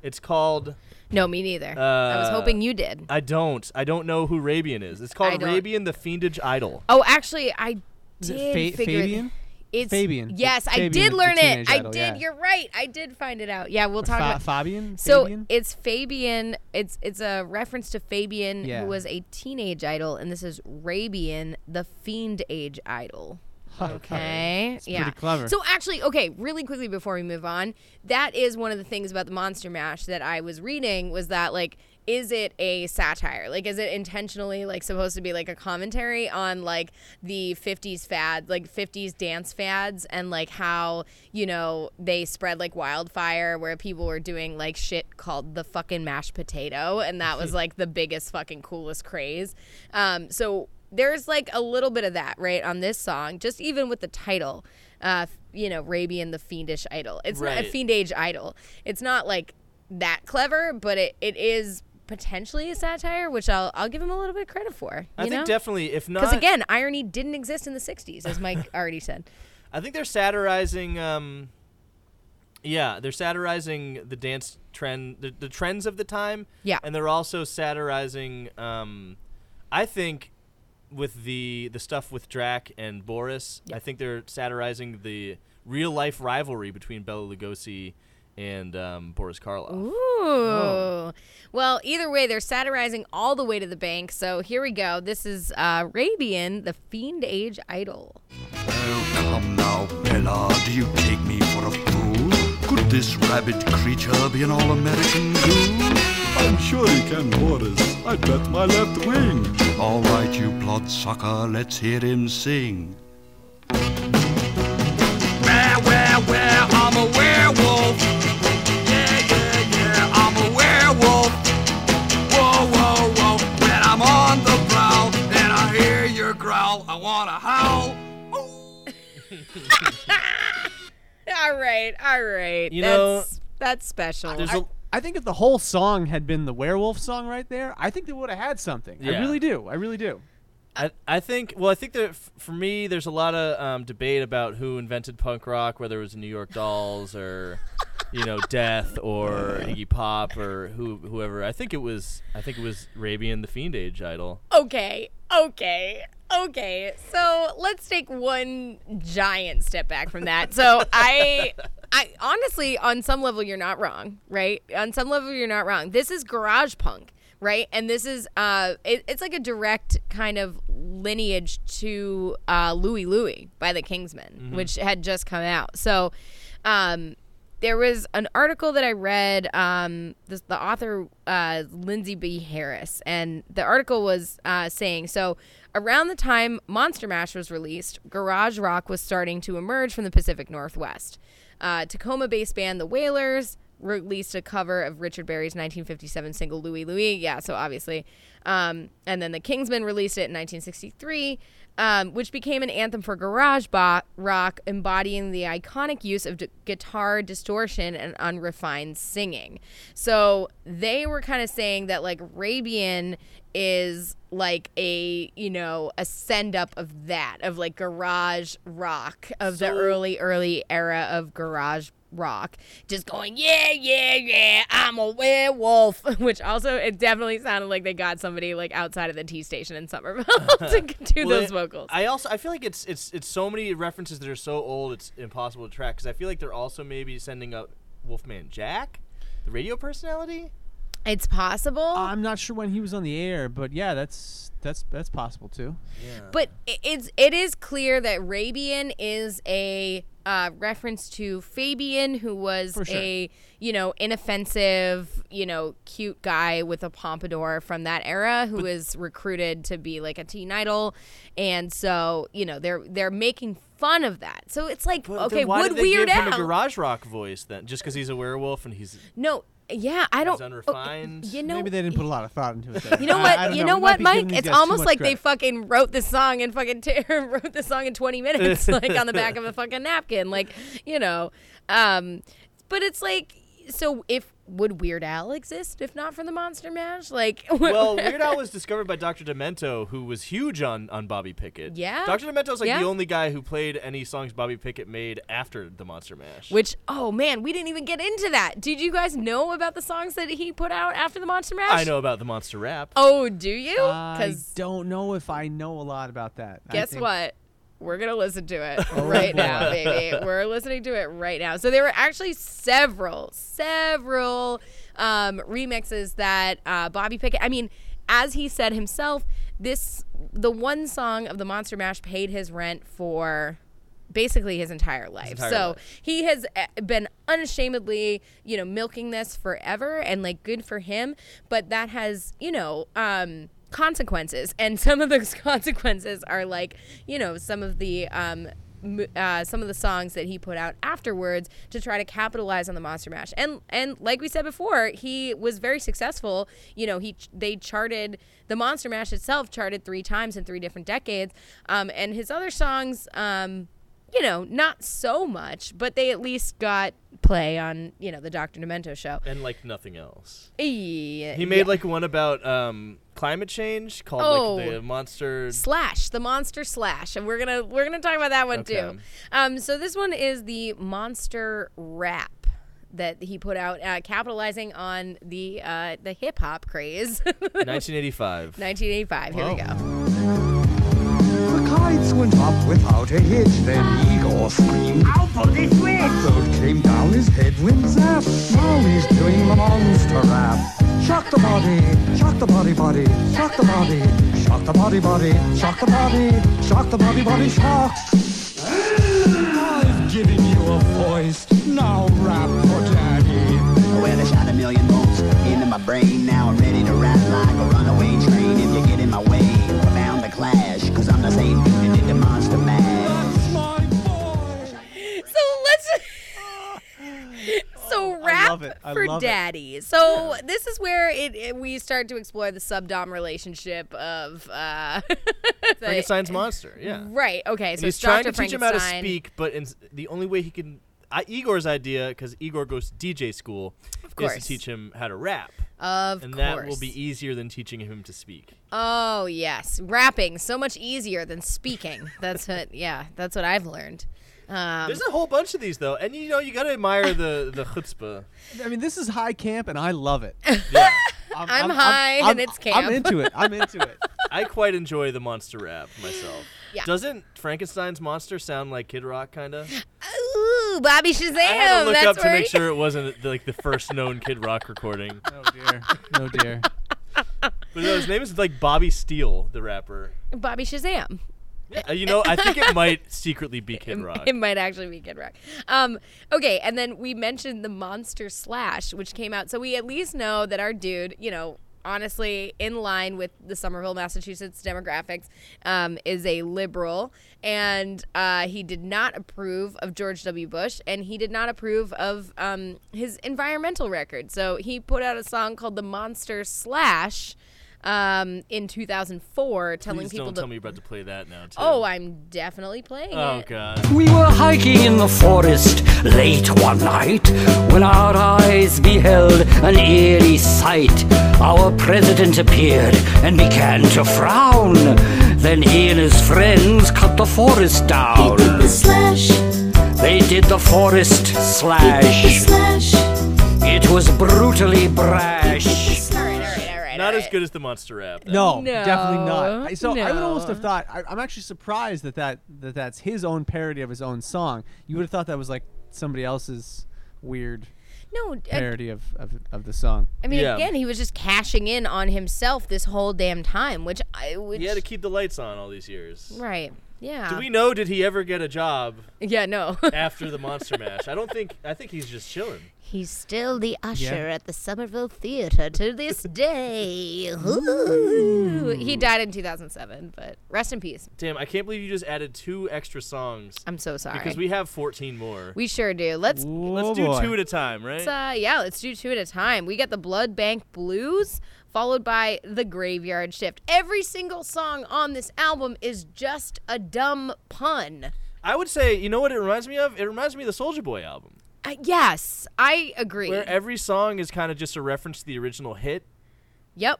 It's called... No, me neither. I was hoping you did. I don't know who Rabian is. It's called Rabian the Fiendish Idol. Oh, actually, I did figure Fabian? It's Fabian. Yes, I did learn it. I did. Yeah. You're right. I did find it out. Yeah, we'll talk about Fabian. So Fabian? It's Fabian. It's a reference to Fabian, who was a teenage idol, and this is Rabian, the Fiend Age Idol. Okay. It's pretty clever. So actually, okay, really quickly before we move on, that is one of the things about the Monster Mash that I was reading was that, like, is it a satire? Like, is it intentionally, like, supposed to be, like, a commentary on, like, the 50s fad, like, 50s dance fads and, like, how, you know, they spread like wildfire where people were doing, like, shit called the fucking mashed potato, and that was, like, the biggest fucking coolest craze. So there's, like, a little bit of that, right, on this song, just even with the title, you know, Rabian the Fiendish Idol. It's not a Fiend Age Idol. It's not, like, that clever, but it is potentially a satire, which I'll give him a little bit of credit for. I think definitely, if not... Because, again, irony didn't exist in the 60s, as Mike already said. I think they're satirizing... they're satirizing the dance trend, the trends of the time. Yeah. And they're also satirizing, I think... with the stuff with Drac and Boris, I think they're satirizing the real-life rivalry between Bela Lugosi and Boris Karloff. Ooh. Oh. Well, either way, they're satirizing all the way to the bank. So here we go. This is Rabian, the Fiend Age Idol. Oh, come now, Bella. Do you take me for a fool? Could this rabid creature be an all-American dude? I'm sure he can, Boris. I bet my left wing. All right, you plod sucker, let's hear him sing. Where, I'm a werewolf. Yeah, I'm a werewolf. Whoa. When I'm on the prowl and I hear your growl, I wanna howl. Oh. All right. You know, that's special. I think if the whole song had been the werewolf song right there, I think they would have had something. Yeah. I really do. I think that for me, there's a lot of debate about who invented punk rock, whether it was New York Dolls or you know, Death or Iggy Pop or whoever. I think it was Rabian the Fiend Age Idol. Okay. So let's take one giant step back from that. So I honestly, on some level, you're not wrong, right? On some level, you're not wrong. This is garage punk, right? And this is it's like a direct kind of lineage to Louie Louie by the Kingsmen, mm-hmm. which had just come out. So there was an article that I read, the author, Lindsay B. Harris, and the article was saying, so around the time Monster Mash was released, garage rock was starting to emerge from the Pacific Northwest. Tacoma-based band The Wailers released a cover of Richard Berry's 1957 single Louie Louie. Yeah, so obviously. And then the Kingsmen released it in 1963, which became an anthem for garage rock, embodying the iconic use of guitar distortion and unrefined singing. So they were kind of saying that, like, Rabian is like a send up of that, of like garage rock, of the early era of garage rock, just going yeah I'm a werewolf, which also it definitely sounded like they got somebody like outside of the T station in Somerville to do those vocals. I feel like it's so many references that are so old it's impossible to track, because I feel like they're also maybe sending up Wolfman Jack, the radio personality. It's possible. I'm not sure when he was on the air, but yeah, that's possible too. Yeah. But it is clear that Rabian is a reference to Fabian, who was inoffensive, cute guy with a pompadour from that era who was recruited to be like a teen idol, and so they're making fun of that. So it's like, okay, would Weird Al give him a garage rock voice then, just because he's a werewolf and he's no. Yeah, I don't. Unrefined. Maybe they didn't put a lot of thought into it. Though. You know what? You know what, Mike? It's almost like they fucking wrote this song and fucking wrote the song in 20 minutes, like on the back of a fucking napkin, like But it's like, so if would Weird Al exist if not for the Monster Mash? Like, well, Weird Al was discovered by Dr. Demento, who was huge on Bobby Pickett. Yeah, Dr. Demento's like the only guy who played any songs Bobby Pickett made after the Monster Mash. Which, oh man, we didn't even get into that. Did you guys know about the songs that he put out after the Monster Mash? I know about the Monster Rap. Oh, do you? I don't know if I know a lot about that. Guess what? We're going to listen to it right now, baby. We're listening to it right now. So there were actually several remixes that Bobby Pickett, I mean, as he said himself, the one song of the Monster Mash paid his rent for basically his entire life. He has been unashamedly, milking this forever, and like good for him. But that has, consequences, and some of those consequences are like some of the songs that he put out afterwards to try to capitalize on the Monster Mash, and like we said before, he was very successful. They charted the Monster Mash itself charted 3 times in 3 different decades, and his other songs, not so much, but they at least got play on the Dr. Demento show, and like nothing else. Yeah, he made like one about climate change called like the Monster Slash, and we're gonna talk about that one too. So this one is the Monster Rap that he put out, capitalizing on the hip hop craze. 1985. Here we go. Kites went up without a hitch, then Igor screamed, I'll pull this switch! A third came down, his head went zap, now he's doing the monster rap. Shock the body, shock the body body, shock the body, shock the body body, shock the body, shock the body body, shock! I've given you a voice, now rap for daddy. Well, I shot a million volts into my brain, now I'm ready to rap like a runaway train. If you get in my way, we're bound to clash. I'm the same dude that did the Monster Mash. That's my boy. So rap for daddy. It. So this is where we start to explore the sub-dom relationship of Frankenstein's monster. Yeah. Right. Okay. So he's trying to teach him how to speak, but the only way he can. Igor's idea, because Igor goes to DJ school, is to teach him how to rap. Of course. And that will be easier than teaching him to speak. Oh, yes. Rapping, so much easier than speaking. That's what I've learned. There's a whole bunch of these, though. And, you know, you got to admire the chutzpah. I mean, this is high camp, and I love it. Yeah. I'm high, and it's camp. I'm into it. I quite enjoy the monster rap myself. Yeah. Doesn't Frankenstein's monster sound like Kid Rock, kind of? Ooh, Bobby Shazam. I had to look up to make sure it wasn't like the first known Kid Rock recording. Oh, dear. Oh, dear. But no, his name is like Bobby Steele, the rapper. Bobby Shazam. Yeah, you know, I think it might secretly be Kid Rock. It might actually be Kid Rock. Okay, and then we mentioned the Monster Slash, which came out. So we at least know that our dude, you know, honestly, in line with the Somerville, Massachusetts demographics, is a liberal. And he did not approve of George W. Bush, and he did not approve of his environmental record. So he put out a song called The Monster Slash, in 2004, telling people don't tell me you're about to play that now, too. Oh, I'm definitely playing it. Oh, God. We were hiking in the forest late one night when our eyes beheld an eerie sight. Our president appeared and began to frown. Then he and his friends cut the forest down. They did the slash. They did the forest slash. They did the slash. It was brutally brash. Not as good as the monster rap. No, definitely not. So I would almost have thought, I'm actually surprised that's his own parody of his own song. You would have thought that was like somebody else's weird parody of the song. I mean, again, he was just cashing in on himself this whole damn time, which he had to keep the lights on all these years. Right. Yeah. Do we know, did he ever get a job? Yeah, no. After the Monster Mash? I think he's just chilling. He's still the usher at the Somerville Theater to this day. Ooh. He died in 2007, but rest in peace. Damn, I can't believe you just added 2 extra songs. I'm so sorry. Because we have 14 more. We sure do. Let's do 2 at a time, right? Let's do 2 at a time. We got the Blood Bank Blues, followed by The Graveyard Shift. Every single song on this album is just a dumb pun. I would say, you know what it reminds me of? It reminds me of the Soulja Boy album. Yes, I agree. Where every song is kind of just a reference to the original hit. Yep,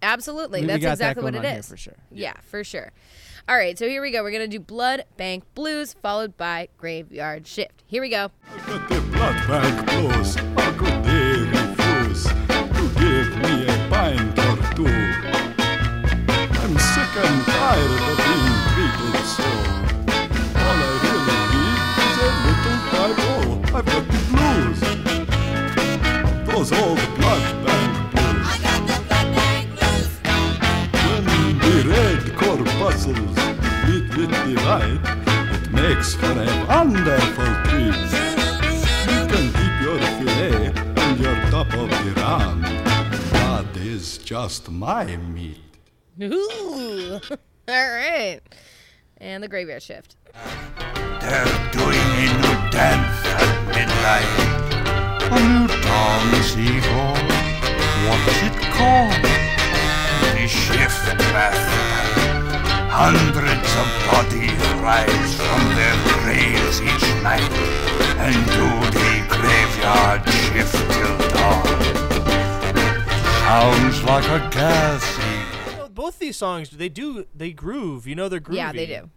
absolutely. That's exactly what it is. For sure. Yeah, for sure. All right, so here we go. We're going to do Blood Bank Blues followed by Graveyard Shift. Here we go. Look at the Blood Bank Blues. How could they refuse to give me a pint or two? I'm sick and tired of being treated so. I've got the blues. Those old blood bank blues. I got the blood bank blues. When the red corpuscles meet with the light, it makes for a wonderful treat. You can keep your fillet and your top of the round. That is just my meat. Ooh. All right. And the Graveyard Shift. They're doing a new dance at midnight. A new dance evil. What's it called? The shift bath. Hundreds of bodies rise from their graves each night and do the graveyard shift till dawn. Sounds like a gas evil. You know, both these songs, they groove. You know they're groovy. Yeah, they do.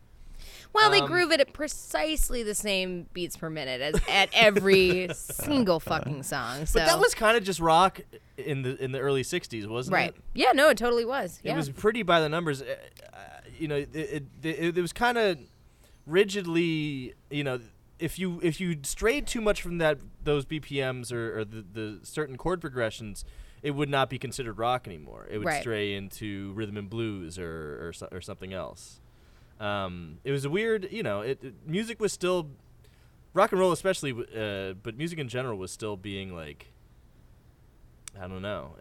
Well, they groove it at precisely the same beats per minute as at every single fucking song. So. But that was kind of just rock in the early 60s, wasn't it? Right. Yeah, no, it totally was. Yeah. It was pretty by the numbers. You know, it was kind of rigidly, you know, if you strayed too much from those BPMs or the certain chord progressions, it would not be considered rock anymore. It would stray into rhythm and blues or something else. It was a weird, you know, music was still, rock and roll especially, but music in general was still being like, I don't know.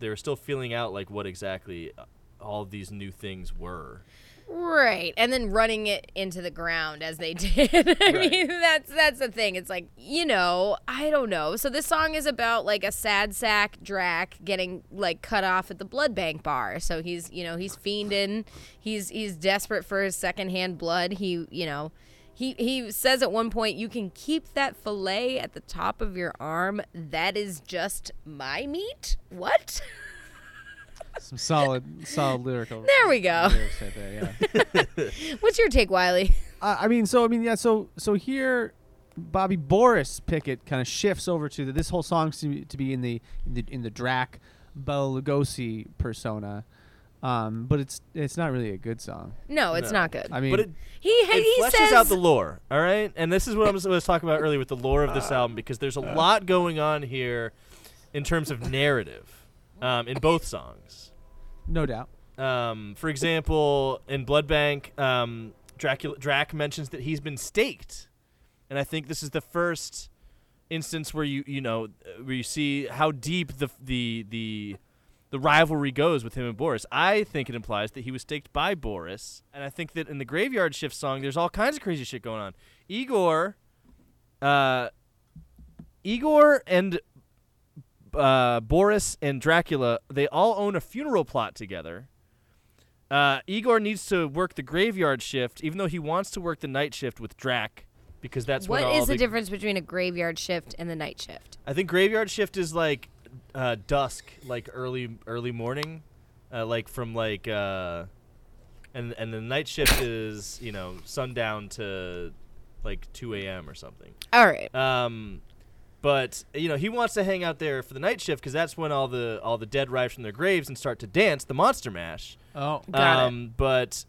They were still feeling out like what exactly all these new things were. Right. And then running it into the ground as they did. I mean, that's the thing. It's like, you know, I don't know. So this song is about like a sad sack drac getting like cut off at the blood bank bar. So he's, you know, he's fiending. He's desperate for his secondhand blood. He, you know, he says at one point, you can keep that fillet at the top of your arm. That is just my meat. What? Some solid lyrical. There we go. Right there, yeah. What's your take, Wiley? So here, Boris Pickett kind of shifts over to this whole song to be in the Drac, Bela Lugosi persona, but it's not really a good song. No, it's not good. I mean, but he fleshes out the lore. All right, and this is what I was talking about earlier with the lore of this album, because there's a lot going on here in terms of narrative, in both songs. No doubt. For example, in Blood Bank, Drac mentions that he's been staked, and I think this is the first instance where you see how deep the rivalry goes with him and Boris. I think it implies that he was staked by Boris, and I think that in the Graveyard Shift song, there's all kinds of crazy shit going on. Igor and Boris and Dracula, they all own a funeral plot together. Igor needs to work the graveyard shift, even though he wants to work the night shift with Drac, because that's what is the difference between a graveyard shift and the night shift? I think graveyard shift is like dusk, like early morning, and the night shift is sundown to like 2 a.m. or something. All right. But he wants to hang out there for the night shift because that's when all the dead rise from their graves and start to dance the Monster Mash. Oh, got it. But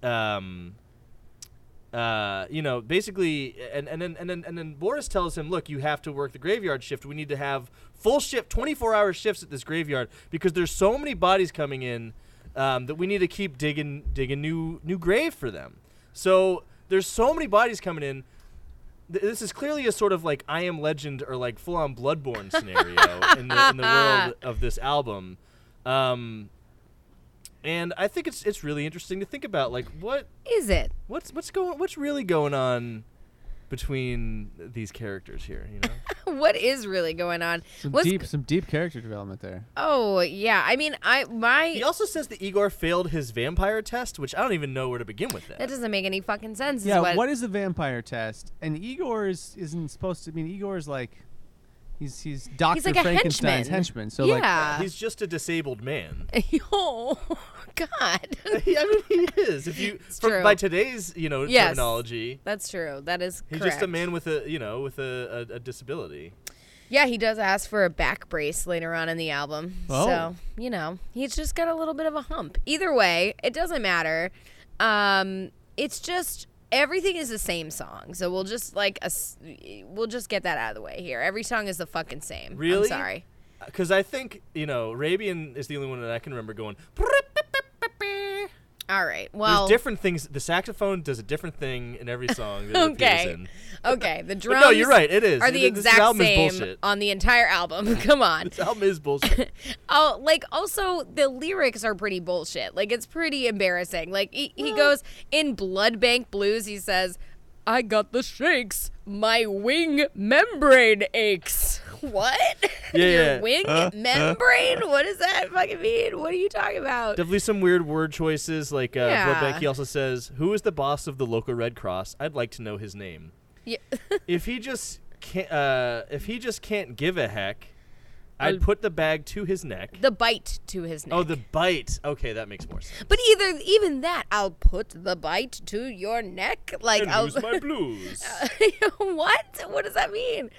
basically, and then Boris tells him, "Look, you have to work the graveyard shift. We need to have full shift, 24-hour shifts at this graveyard because there's so many bodies coming in that we need to keep digging new grave for them. So there's so many bodies coming in." This is clearly a sort of like I Am Legend or like full-on Bloodborne scenario in the world of this album, and I think it's really interesting to think about. Like, what is it? What's really going on between these characters here? What is really going on? Some deep character development there. Oh yeah, He also says that Igor failed his vampire test, which I don't even know where to begin with. That doesn't make any fucking sense. Yeah, what is the vampire test? And Igor isn't supposed to. I mean, Igor's like, he's Dr. Frankenstein's henchman. So he's just a disabled man. Oh God. He is. If you by today's terminology, that's true. That is. He's correct. Just a man with a disability. Yeah, he does ask for a back brace later on in the album. Oh. So he's just got a little bit of a hump. Either way, it doesn't matter. It's just. Everything is the same song, so we'll just get that out of the way here. Every song is the fucking same. Really? I'm sorry. Because I think, Arabian is the only one that I can remember going... All right, well... There's different things. The saxophone does a different thing in every song that it appears in. Okay, the drums... No, you're right, it is. ...are the exact same on the entire album. Come on. This album is bullshit. Oh, also, the lyrics are pretty bullshit. It's pretty embarrassing. He goes, in Blood Bank Blues, he says, I got the shakes, my wing membrane aches. What? Yeah, your wing membrane? What does that fucking mean? What are you talking about? Definitely some weird word choices. Blood Bank, he also says, who is the boss of the local Red Cross? I'd like to know his name. Yeah. If he just can't give a heck, I'd put the bag to his neck. The bite to his neck. Oh, the bite. Okay, that makes more sense. But even that, I'll put the bite to your neck. And I'll lose my blues. What? What does that mean?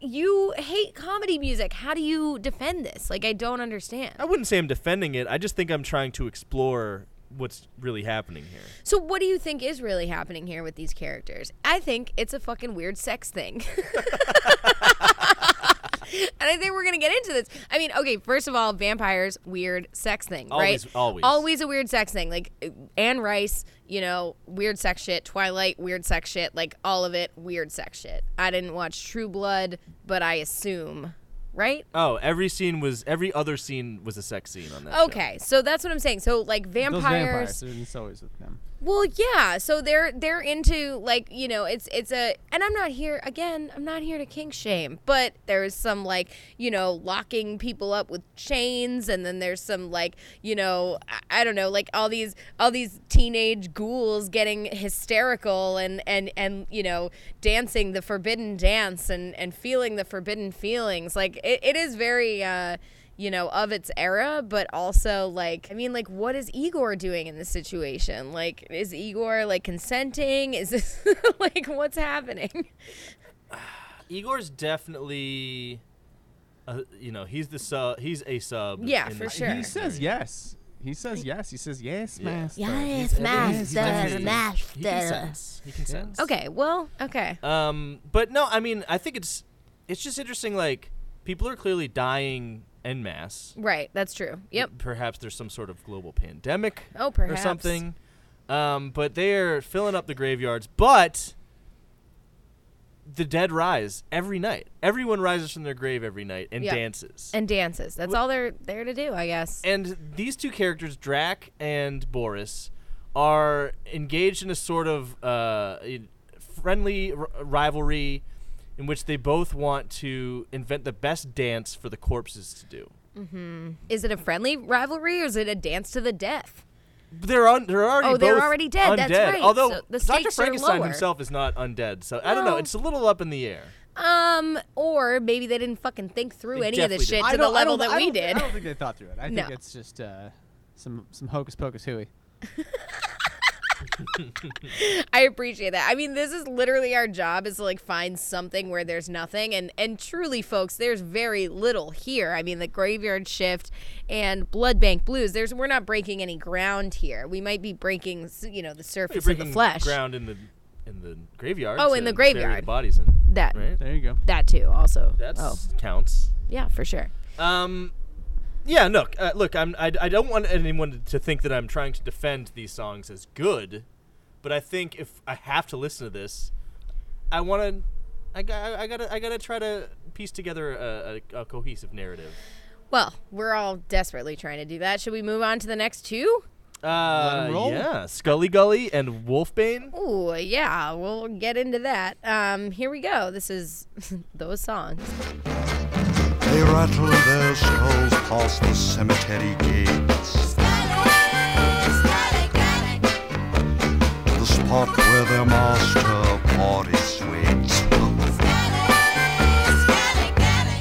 You hate comedy music. How do you defend this? I don't understand. I wouldn't say I'm defending it. I just think I'm trying to explore what's really happening here. So what do you think is really happening here with these characters? I think it's a fucking weird sex thing. And I think we're going to get into this. First of all, vampires, weird sex thing, always, right? Always a weird sex thing. Anne Rice, weird sex shit. Twilight, weird sex shit. All of it, weird sex shit. I didn't watch True Blood, but I assume, right? Oh, every other scene was a sex scene on that show. So that's what I'm saying. So, vampires. Those vampires, it's always with them. Well, yeah. So they're into it's a, and I'm not here to kink shame, but there's some locking people up with chains, and then there's some I don't know, all these teenage ghouls getting hysterical and dancing the forbidden dance and feeling the forbidden feelings. It is very you know, of its era, but also, like, I mean, like, what is Igor doing in this situation? Like, is Igor, like, consenting? Is this, like, what's happening? Igor's definitely, you know, he's the sub. He's a sub. Yeah, for sure. He says yes. He says yes. He says yes, master. Yes, master, master. He consents. Okay, well, okay. But no, I mean, I think it's just interesting. Like, people are clearly dying en masse. Right, that's true. Yep. Perhaps there's some sort of global pandemic. Oh, perhaps. Or something. But they're filling up the graveyards. But the dead rise every night. Everyone rises from their grave every night and dances. And dances. That's all they're there to do, I guess. And these two characters, Drac and Boris, are engaged in a sort of friendly rivalry in which they both want to invent the best dance for the corpses to do. Mm-hmm. Is it a friendly rivalry or is it a dance to the death? They're already both they're already dead. Undead. That's right. Although so the Dr. Frankenstein himself is not undead, so I don't know. It's a little up in the air. Or maybe they didn't fucking think through any of this shit to the level that we did. I don't think they thought through it. I think it's just some hocus pocus hooey. I appreciate that. I mean, this is literally our job, is to, like, find something where there's nothing. And truly, folks, there's very little here. I mean, the Graveyard Shift and Blood Bank Blues, we're not breaking any ground here. We might be breaking, you know, the surface of the flesh. Ground in the graveyard. Oh, in the graveyard. The bodies in, that. Right? There you go. That, too, also. That counts. Yeah, for sure. Yeah, look. I don't want anyone to think that I'm trying to defend these songs as good, but I think if I have to listen to this, I gotta try to piece together a cohesive narrative. Well, we're all desperately trying to do that. Should we move on to the next two? Yeah, Scully Gully and Wolfbane. Ooh, yeah, we'll get into that. Here we go. This is those songs. They rattle their skulls past the cemetery gates. Scully, Scully, Gully. The spot where their master Boris waits. Scully, Scully, Gully.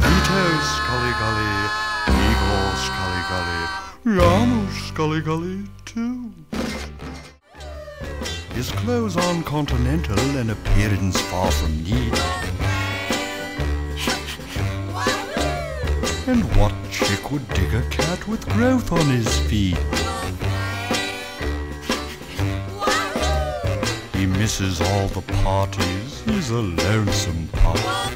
Vito Scully Gully, Igor Scully Gully, Ramos Scully Gully too. His clothes on continental and appearance far from neat. And what chick would dig a cat with growth on his feet? He misses all the parties, he's a lonesome pup.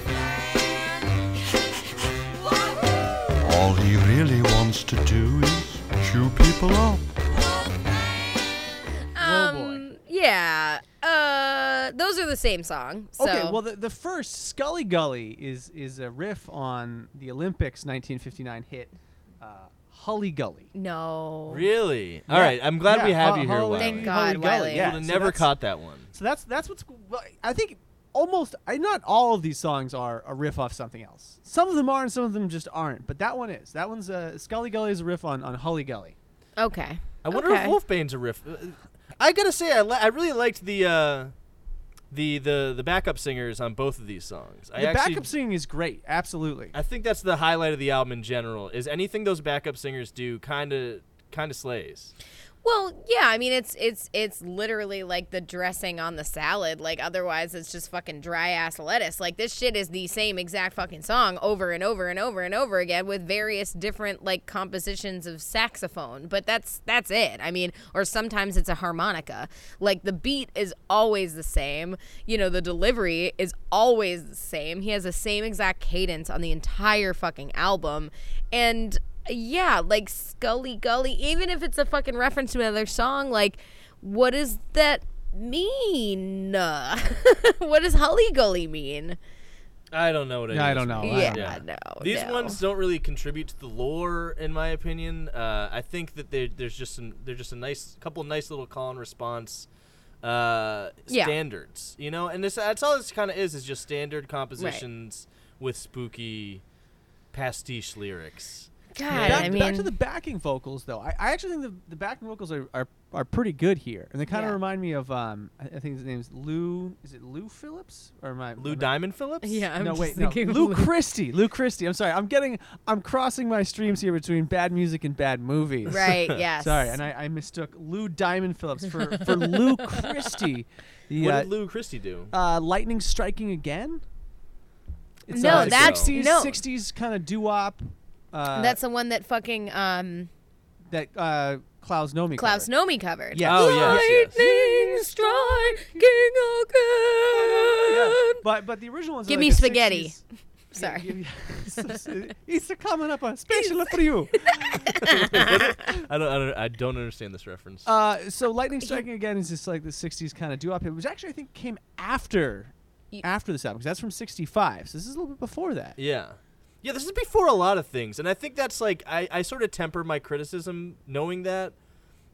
All he really wants to do is chew people up. Oh boy. Yeah. Those are the same song. So. Okay, well, the first, Scully Gully, is a riff on the Olympics 1959 hit, Hully Gully. No. Really? Yeah. All right, I'm glad we have you here, Wiley. Thank God, Wiley. Yeah. Would have never caught that one. So that's what's... I think almost... not all of these songs are a riff off something else. Some of them are and some of them just aren't, but that one is. That one's... Scully Gully is a riff on Hully Gully. Okay. I wonder if Wolfbane's a riff... I gotta say, I really liked the backup singers on both of these songs. Backup singing is great, absolutely. I think that's the highlight of the album in general. Is anything those backup singers do kind of slays. Well, yeah, I mean it's literally like the dressing on the salad. Like otherwise it's just fucking dry ass lettuce. Like this shit is the same exact fucking song over and over and over and over again with various different like compositions of saxophone. But that's it. I mean, or sometimes it's a harmonica. Like the beat is always the same. You know, the delivery is always the same. He has the same exact cadence on the entire fucking album. And yeah, like Scully Gully, even if it's a fucking reference to another song, like, what does that mean? What does Hully Gully mean? I don't know what it is. I don't know. These ones don't really contribute to the lore, in my opinion. I think that there's just a nice couple nice little call and response standards, you know. And that's all this kind of is just standard compositions with spooky pastiche lyrics. God, back to the backing vocals, though. I actually think the backing vocals are pretty good here, and they kind of remind me of I think his name's Lou. Is it Lou Phillips or Lou Diamond Phillips? Yeah, Lou Christie. Lou Christie. I'm sorry. I'm crossing my streams here between bad music and bad movies. Right. Yes. Sorry, and I mistook Lou Diamond Phillips for Lou Christie. What did Lou Christie do? Lightning Striking Again. It's that's 60s kind of doo-wop. That's the one that fucking Klaus Nomi covered. Yeah. Oh, yes. Lightning striking again. Yeah. But the original ones. Give me spaghetti. 60s. Sorry. It's coming up special for you. I don't understand this reference. So Lightning Striking Again is just like the 60s kind of doo-wop. It was actually, I think, came after this album, because that's from 65. So this is a little bit before that. Yeah. Yeah, this is before a lot of things, and I think that's like I sort of temper my criticism knowing that,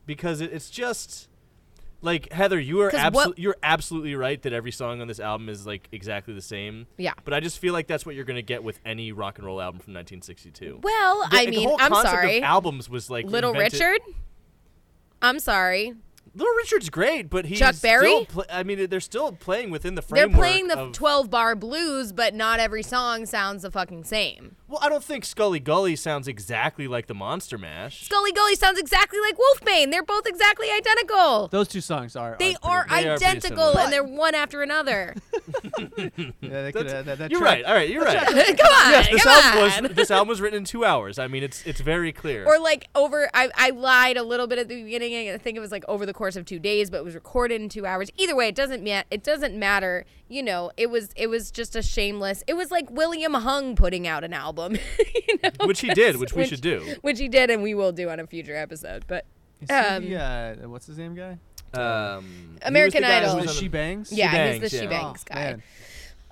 because it's just like, Heather, you're absolutely right that every song on this album is like exactly the same. Yeah. But I just feel like that's what you're gonna get with any rock and roll album from 1962. Well, the whole concept of albums was like Little Richard. I'm sorry. Little Richard's great, but he's Chuck Berry? Still they're still playing within the framework. They're playing the 12-bar blues, but not every song sounds the fucking same. Well, I don't think Scully Gully sounds exactly like the Monster Mash. Scully Gully sounds exactly like Wolfbane. They're both exactly identical. Those two songs are. They are identical, and they're one after another. You're right. All right, you're right. Come on. Yes, this album was written in 2 hours. It's very clear. Or like over. I lied a little bit at the beginning. I think it was like over the course of 2 days, but it was recorded in 2 hours. Either way, it doesn't matter. It was just a shameless. It was like William Hung putting out an album, which he did, which we should do, which he did, and we will do on a future episode. But the what's his name guy? American Idol. The She Bangs. Yeah, he's the She Bangs guy.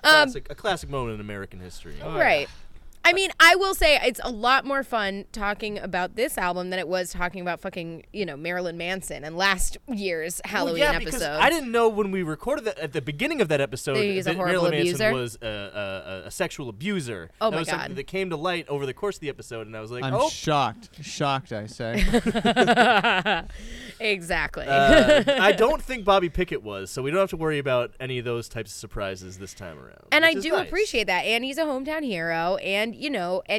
A classic moment in American history. Oh, right. Yeah. I will say it's a lot more fun talking about this album than it was talking about fucking, Marilyn Manson and last year's Halloween episode. Because I didn't know when we recorded that at the beginning of that episode that Marilyn Manson was a sexual abuser. Oh, my God. That was something that came to light over the course of the episode, and I was like, I'm shocked. Shocked, I say. Exactly. I don't think Bobby Pickett was, so we don't have to worry about any of those types of surprises this time around. And I do appreciate that. And he's a hometown hero, and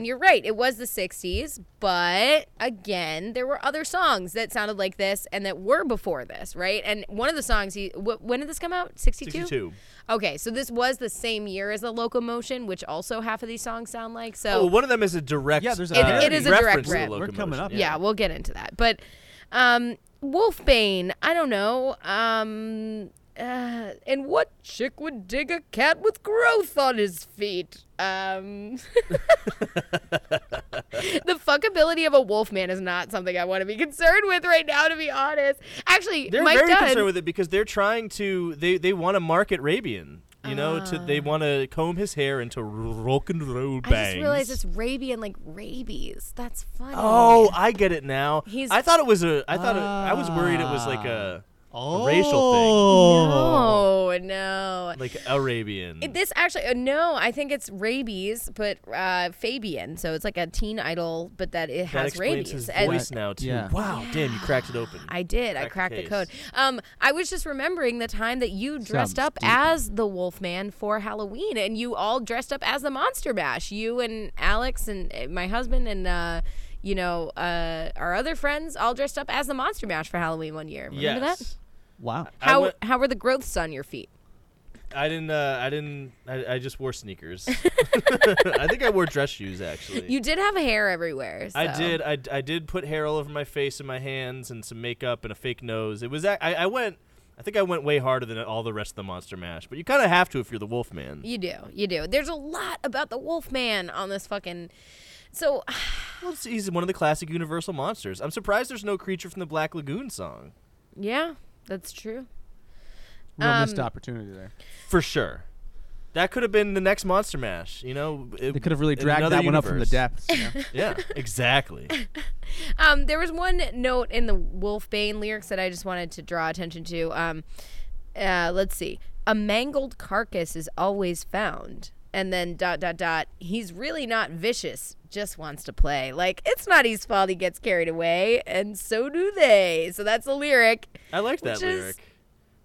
you're right. It was the 60s, but again, there were other songs that sounded like this and that were before this, right? And one of the songs, when did this come out? 62? 62. Okay, so this was the same year as The Locomotion, which also half of these songs sound like. So one of them is a direct reference to The Locomotion. We're coming up. Yeah, we'll get into that. But Wolfbane, I don't know. And what chick would dig a cat with growth on his feet? The fuckability of a wolf man is not something I want to be concerned with right now, to be honest. Actually, they're Mike very Dunn, concerned with it because they're trying to. They want to market Rabian. They want to comb his hair into rock and roll bangs. I just realized it's Rabian, like rabies. That's funny. Oh, I get it now. I was worried it was like a. Oh. Racial thing. No. Like Arabian. I think it's rabies, but Fabian. So it's like a teen idol, but it has rabies. His voice now too. Yeah. Wow, yeah. Damn, you cracked it open. I did. I cracked the code. I was just remembering the time that you dressed up as the Wolfman for Halloween, and you all dressed up as the Monster Mash. You and Alex and my husband and. Our other friends all dressed up as the Monster Mash for Halloween one year. Remember that? Wow. How were the growths on your feet? I just wore sneakers. I think I wore dress shoes, actually. You did have hair everywhere. So. I did. I did put hair all over my face and my hands and some makeup and a fake nose. It was I think I went way harder than all the rest of the Monster Mash, but you kind of have to if you're the Wolfman. You do. There's a lot about the Wolfman on this fucking... So, he's one of the classic Universal monsters. I'm surprised there's no Creature from the Black Lagoon song. Yeah, that's true. Real missed opportunity there. For sure. That could have been the next Monster Mash, They could have really dragged that one up from the depths. Yeah, exactly. There was one note in the Wolfbane lyrics that I just wanted to draw attention to. Let's see. A mangled carcass is always found. and then ... He's really not vicious, just wants to play. Like, it's not his fault he gets carried away, and so do they. So that's a lyric. I like that lyric.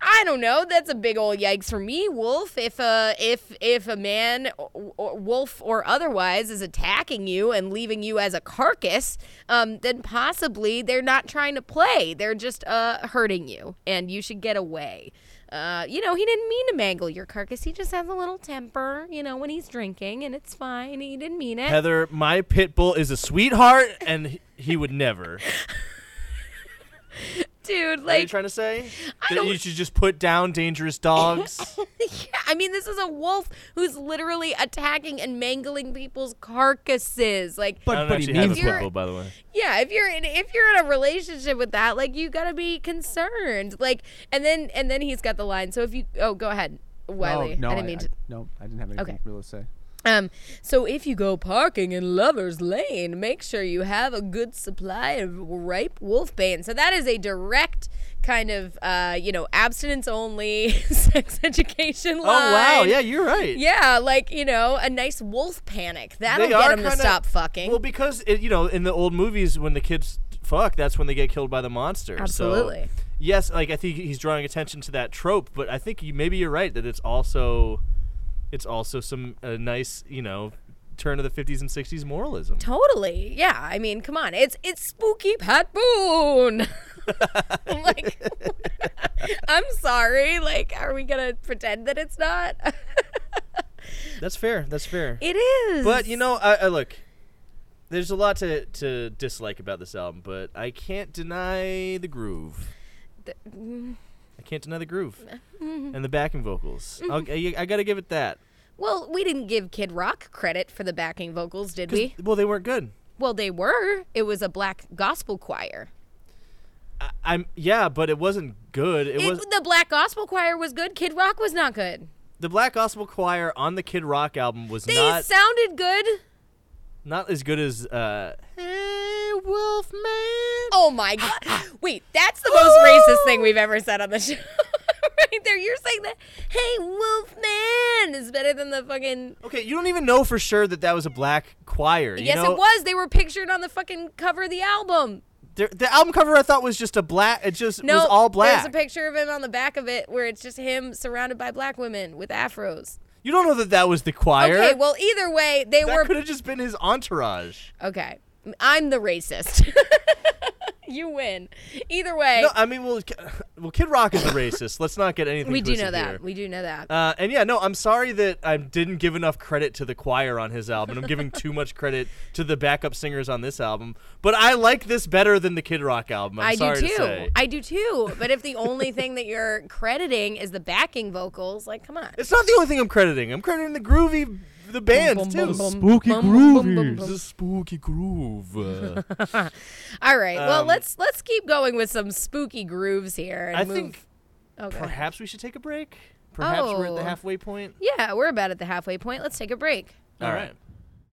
I don't know. That's a big old yikes for me, Wolf. If a man, wolf or otherwise, is attacking you and leaving you as a carcass, then possibly they're not trying to play. They're just hurting you, and you should get away. He didn't mean to mangle your carcass. He just has a little temper, when he's drinking, and it's fine. He didn't mean it. Heather, my pit bull is a sweetheart, and he would never. Dude, like, are you trying to say that you should just put down dangerous dogs? Yeah, I mean, this is a wolf who's literally attacking and mangling people's carcasses. Like, but he means well, by the way. Yeah, if you're in a relationship with that, like, you gotta be concerned. Like, and then he's got the line. So if you, go ahead, Wiley. No, I didn't have anything real to say. So if you go parking in Lover's Lane, make sure you have a good supply of ripe wolfbane. So that is a direct kind of, abstinence-only sex education line. Oh, wow. Yeah, you're right. Yeah, like, a nice wolf panic. That'll get them to stop fucking. Well, because, in the old movies, when the kids fuck, that's when they get killed by the monster. Absolutely. So, yes, like, I think he's drawing attention to that trope, but I think maybe you're right that it's also... It's also some nice, turn of the 50s and 60s moralism. Totally. Yeah. I mean, come on. It's spooky Pat Boone. I'm like, I'm sorry. Like, are we going to pretend that it's not? That's fair. That's fair. It is. But, I look, there's a lot to dislike about this album, but I can't deny the groove. I can't deny the groove and the backing vocals. Mm-hmm. I got to give it that. Well, we didn't give Kid Rock credit for the backing vocals, did we? Well, they weren't good. Well, they were. It was a black gospel choir. But it wasn't good. The black gospel choir was good. Kid Rock was not good. The black gospel choir on the Kid Rock album was not. They sounded good. Not as good as. Hey, Wolfman. Oh my God! Wait, that's the most racist thing we've ever said on the show. Right there, you're saying that. Hey, Wolfman is better than the fucking. Okay, you don't even know for sure that was a black choir. Yes, it was. They were pictured on the fucking cover of the album. The album cover I thought was just a black. It just was all black. There's a picture of him on the back of it where it's just him surrounded by black women with afros. You don't know that was the choir. Okay, well, either way, that could have just been his entourage. Okay. I'm the racist. You win. Either way. No, I mean, well, Kid Rock is the racist. Let's not get anything twisted here. We do know that. I'm sorry that I didn't give enough credit to the choir on his album. I'm giving too much credit to the backup singers on this album. But I like this better than the Kid Rock album. I do too. But if the only thing that you're crediting is the backing vocals, like, come on. It's not the only thing I'm crediting. I'm crediting the groovy. The band, too. Spooky groove. The spooky groove. All right. Well, let's keep going with some spooky grooves here. Perhaps we should take a break. Perhaps we're at the halfway point. Yeah, we're about at the halfway point. Let's take a break. All right.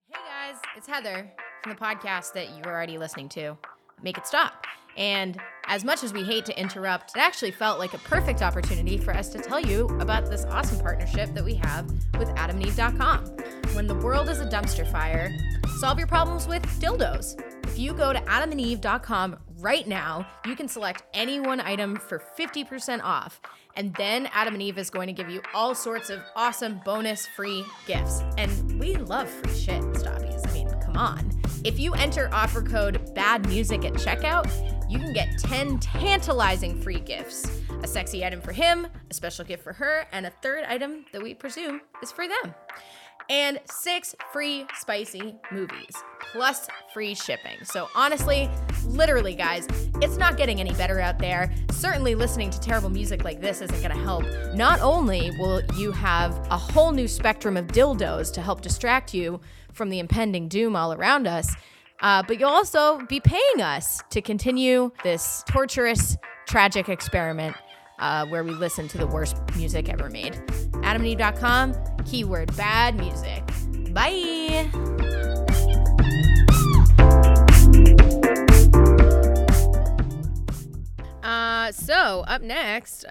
Hey, guys. It's Heather from the podcast that you were already listening to, Make It Stop. And as much as we hate to interrupt, it actually felt like a perfect opportunity for us to tell you about this awesome partnership that we have with AdamandEve.com. When the world is a dumpster fire, solve your problems with dildos. If you go to AdamandEve.com right now, you can select any one item for 50% off. And then Adam and Eve is going to give you all sorts of awesome bonus free gifts. And we love free shit, Stoppies. I mean, come on. If you enter offer code BADMUSIC at checkout, you can get 10 tantalizing free gifts. A sexy item for him, a special gift for her, and a third item that we presume is for them. And 6 free spicy movies, plus free shipping. So honestly, literally, guys, it's not getting any better out there. Certainly listening to terrible music like this isn't going to help. Not only will you have a whole new spectrum of dildos to help distract you from the impending doom all around us, but you'll also be paying us to continue this torturous, tragic experiment where we listen to the worst music ever made. AdamandEve.com, keyword bad music. Bye. So up next,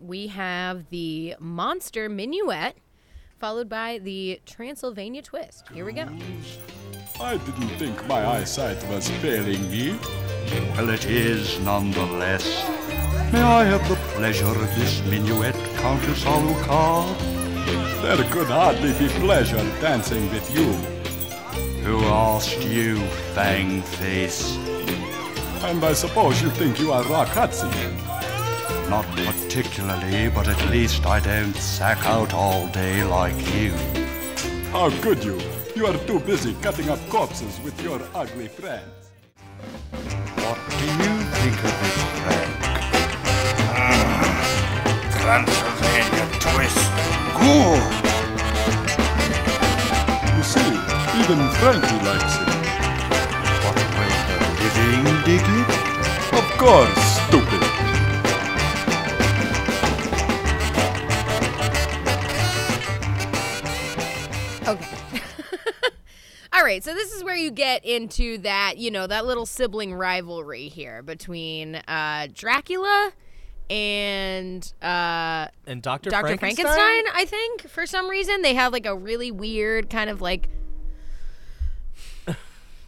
we have the Monster Minuet followed by the Transylvania Twist. Here we go. I didn't think my eyesight was failing me. Well, it is nonetheless. May I have the pleasure of this minuet, Countess Alucard? There could hardly be pleasure dancing with you. Who asked you, Fangface? And I suppose you think you are Rock Hudson. Not particularly, but at least I don't sack out all day like you. How could you? You are too busy cutting up corpses with your ugly friends. What do you think of this, Frank? Transylvania Twist. Good! You see, even Frankie likes it. What will the living dig it? Of course, stupid. Okay. All right, so this is where you get into that, you know, that little sibling rivalry here between Dracula and Dr. Frankenstein, I think, for some reason. They have, like, a really weird kind of, like...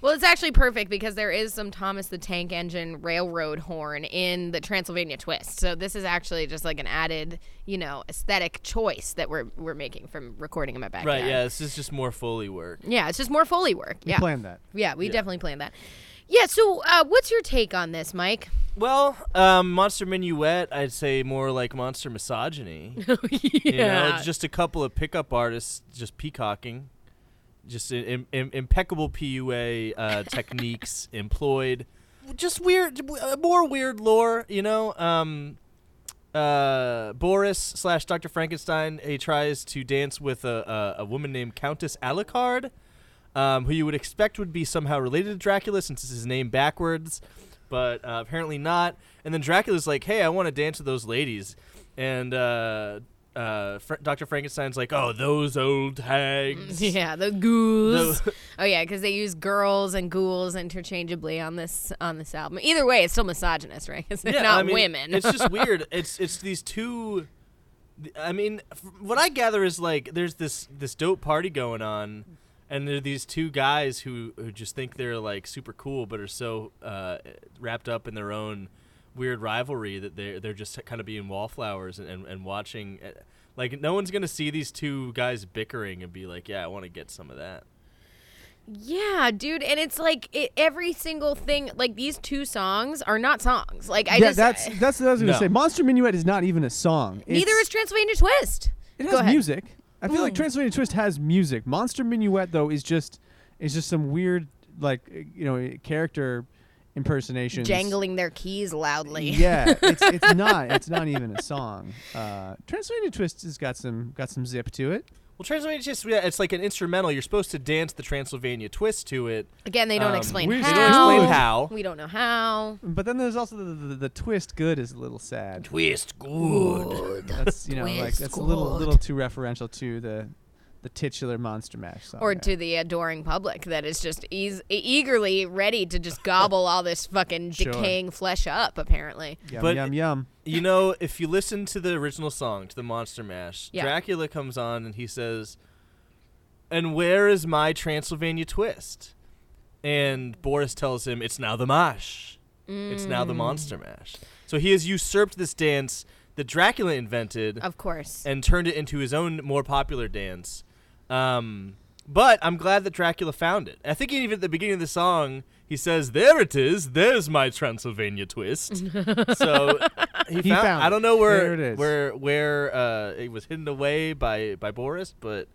Well, it's actually perfect because there is some Thomas the Tank Engine railroad horn in the Transylvania Twist. So this is actually just, like, an added, you know, aesthetic choice that we're making from recording in my backyard. Right, yeah, this is just more Foley work. Yeah, it's just more Foley work. Yeah. We planned that. Yeah, we definitely planned that. Yeah, so what's your take on this, Mike? Well, Monster Minuet, I'd say more like Monster Misogyny. You know, it's just a couple of pickup artists just peacocking. Just impeccable PUA techniques employed. Just weird, more weird lore, you know. Boris/Dr. Frankenstein, he tries to dance with a woman named Countess Alucard, who you would expect would be somehow related to Dracula since it's his name backwards, but apparently not. And then Dracula's like, hey, I want to dance with those ladies. And... Dr. Frankenstein's like, oh, those old hags. Yeah, the ghouls. Oh, yeah, because they use girls and ghouls interchangeably on this album. Either way, it's still misogynist, right? It's women. It's just weird. It's these two... I mean, what I gather is, like, there's this dope party going on, and there are these two guys who just think they're, like, super cool but are so wrapped up in their own... weird rivalry that they're just kind of being wallflowers and watching. Like, no one's going to see these two guys bickering and be like, yeah, I want to get some of that. Yeah, dude. And it's like every single thing, like these two songs are not songs. Like that's what I was going to say. Monster Minuet is not even a song. Neither is Transylvania Twist. It has music. I feel like Transylvania Twist has music. Monster Minuet, though, is just some weird, like, you know, character... impersonations, jangling their keys loudly. Yeah, it's not even a song. Transylvania Twist has got some zip to it. Well, Transylvania Twist, yeah, it's like an instrumental. You're supposed to dance the Transylvania Twist to it. Again, they don't explain how. They don't explain how. We don't know how. But then there's also the twist. Good is a little sad. Twist good. That's a little too referential to the titular Monster Mash song. Or to the adoring public that is just eagerly ready to just gobble all this fucking decaying flesh up, apparently. Yum, yum, yum. You know, if you listen to the original song, to the Monster Mash, Dracula comes on and he says, and where is my Transylvania Twist? And Boris tells him, it's now the Mash. It's now the Monster Mash. So he has usurped this dance that Dracula invented. Of course. And turned it into his own more popular dance. But I'm glad that Dracula found it. I think even at the beginning of the song, he says, there it is. There's my Transylvania Twist. So he found it. I don't know where it was hidden away by Boris, but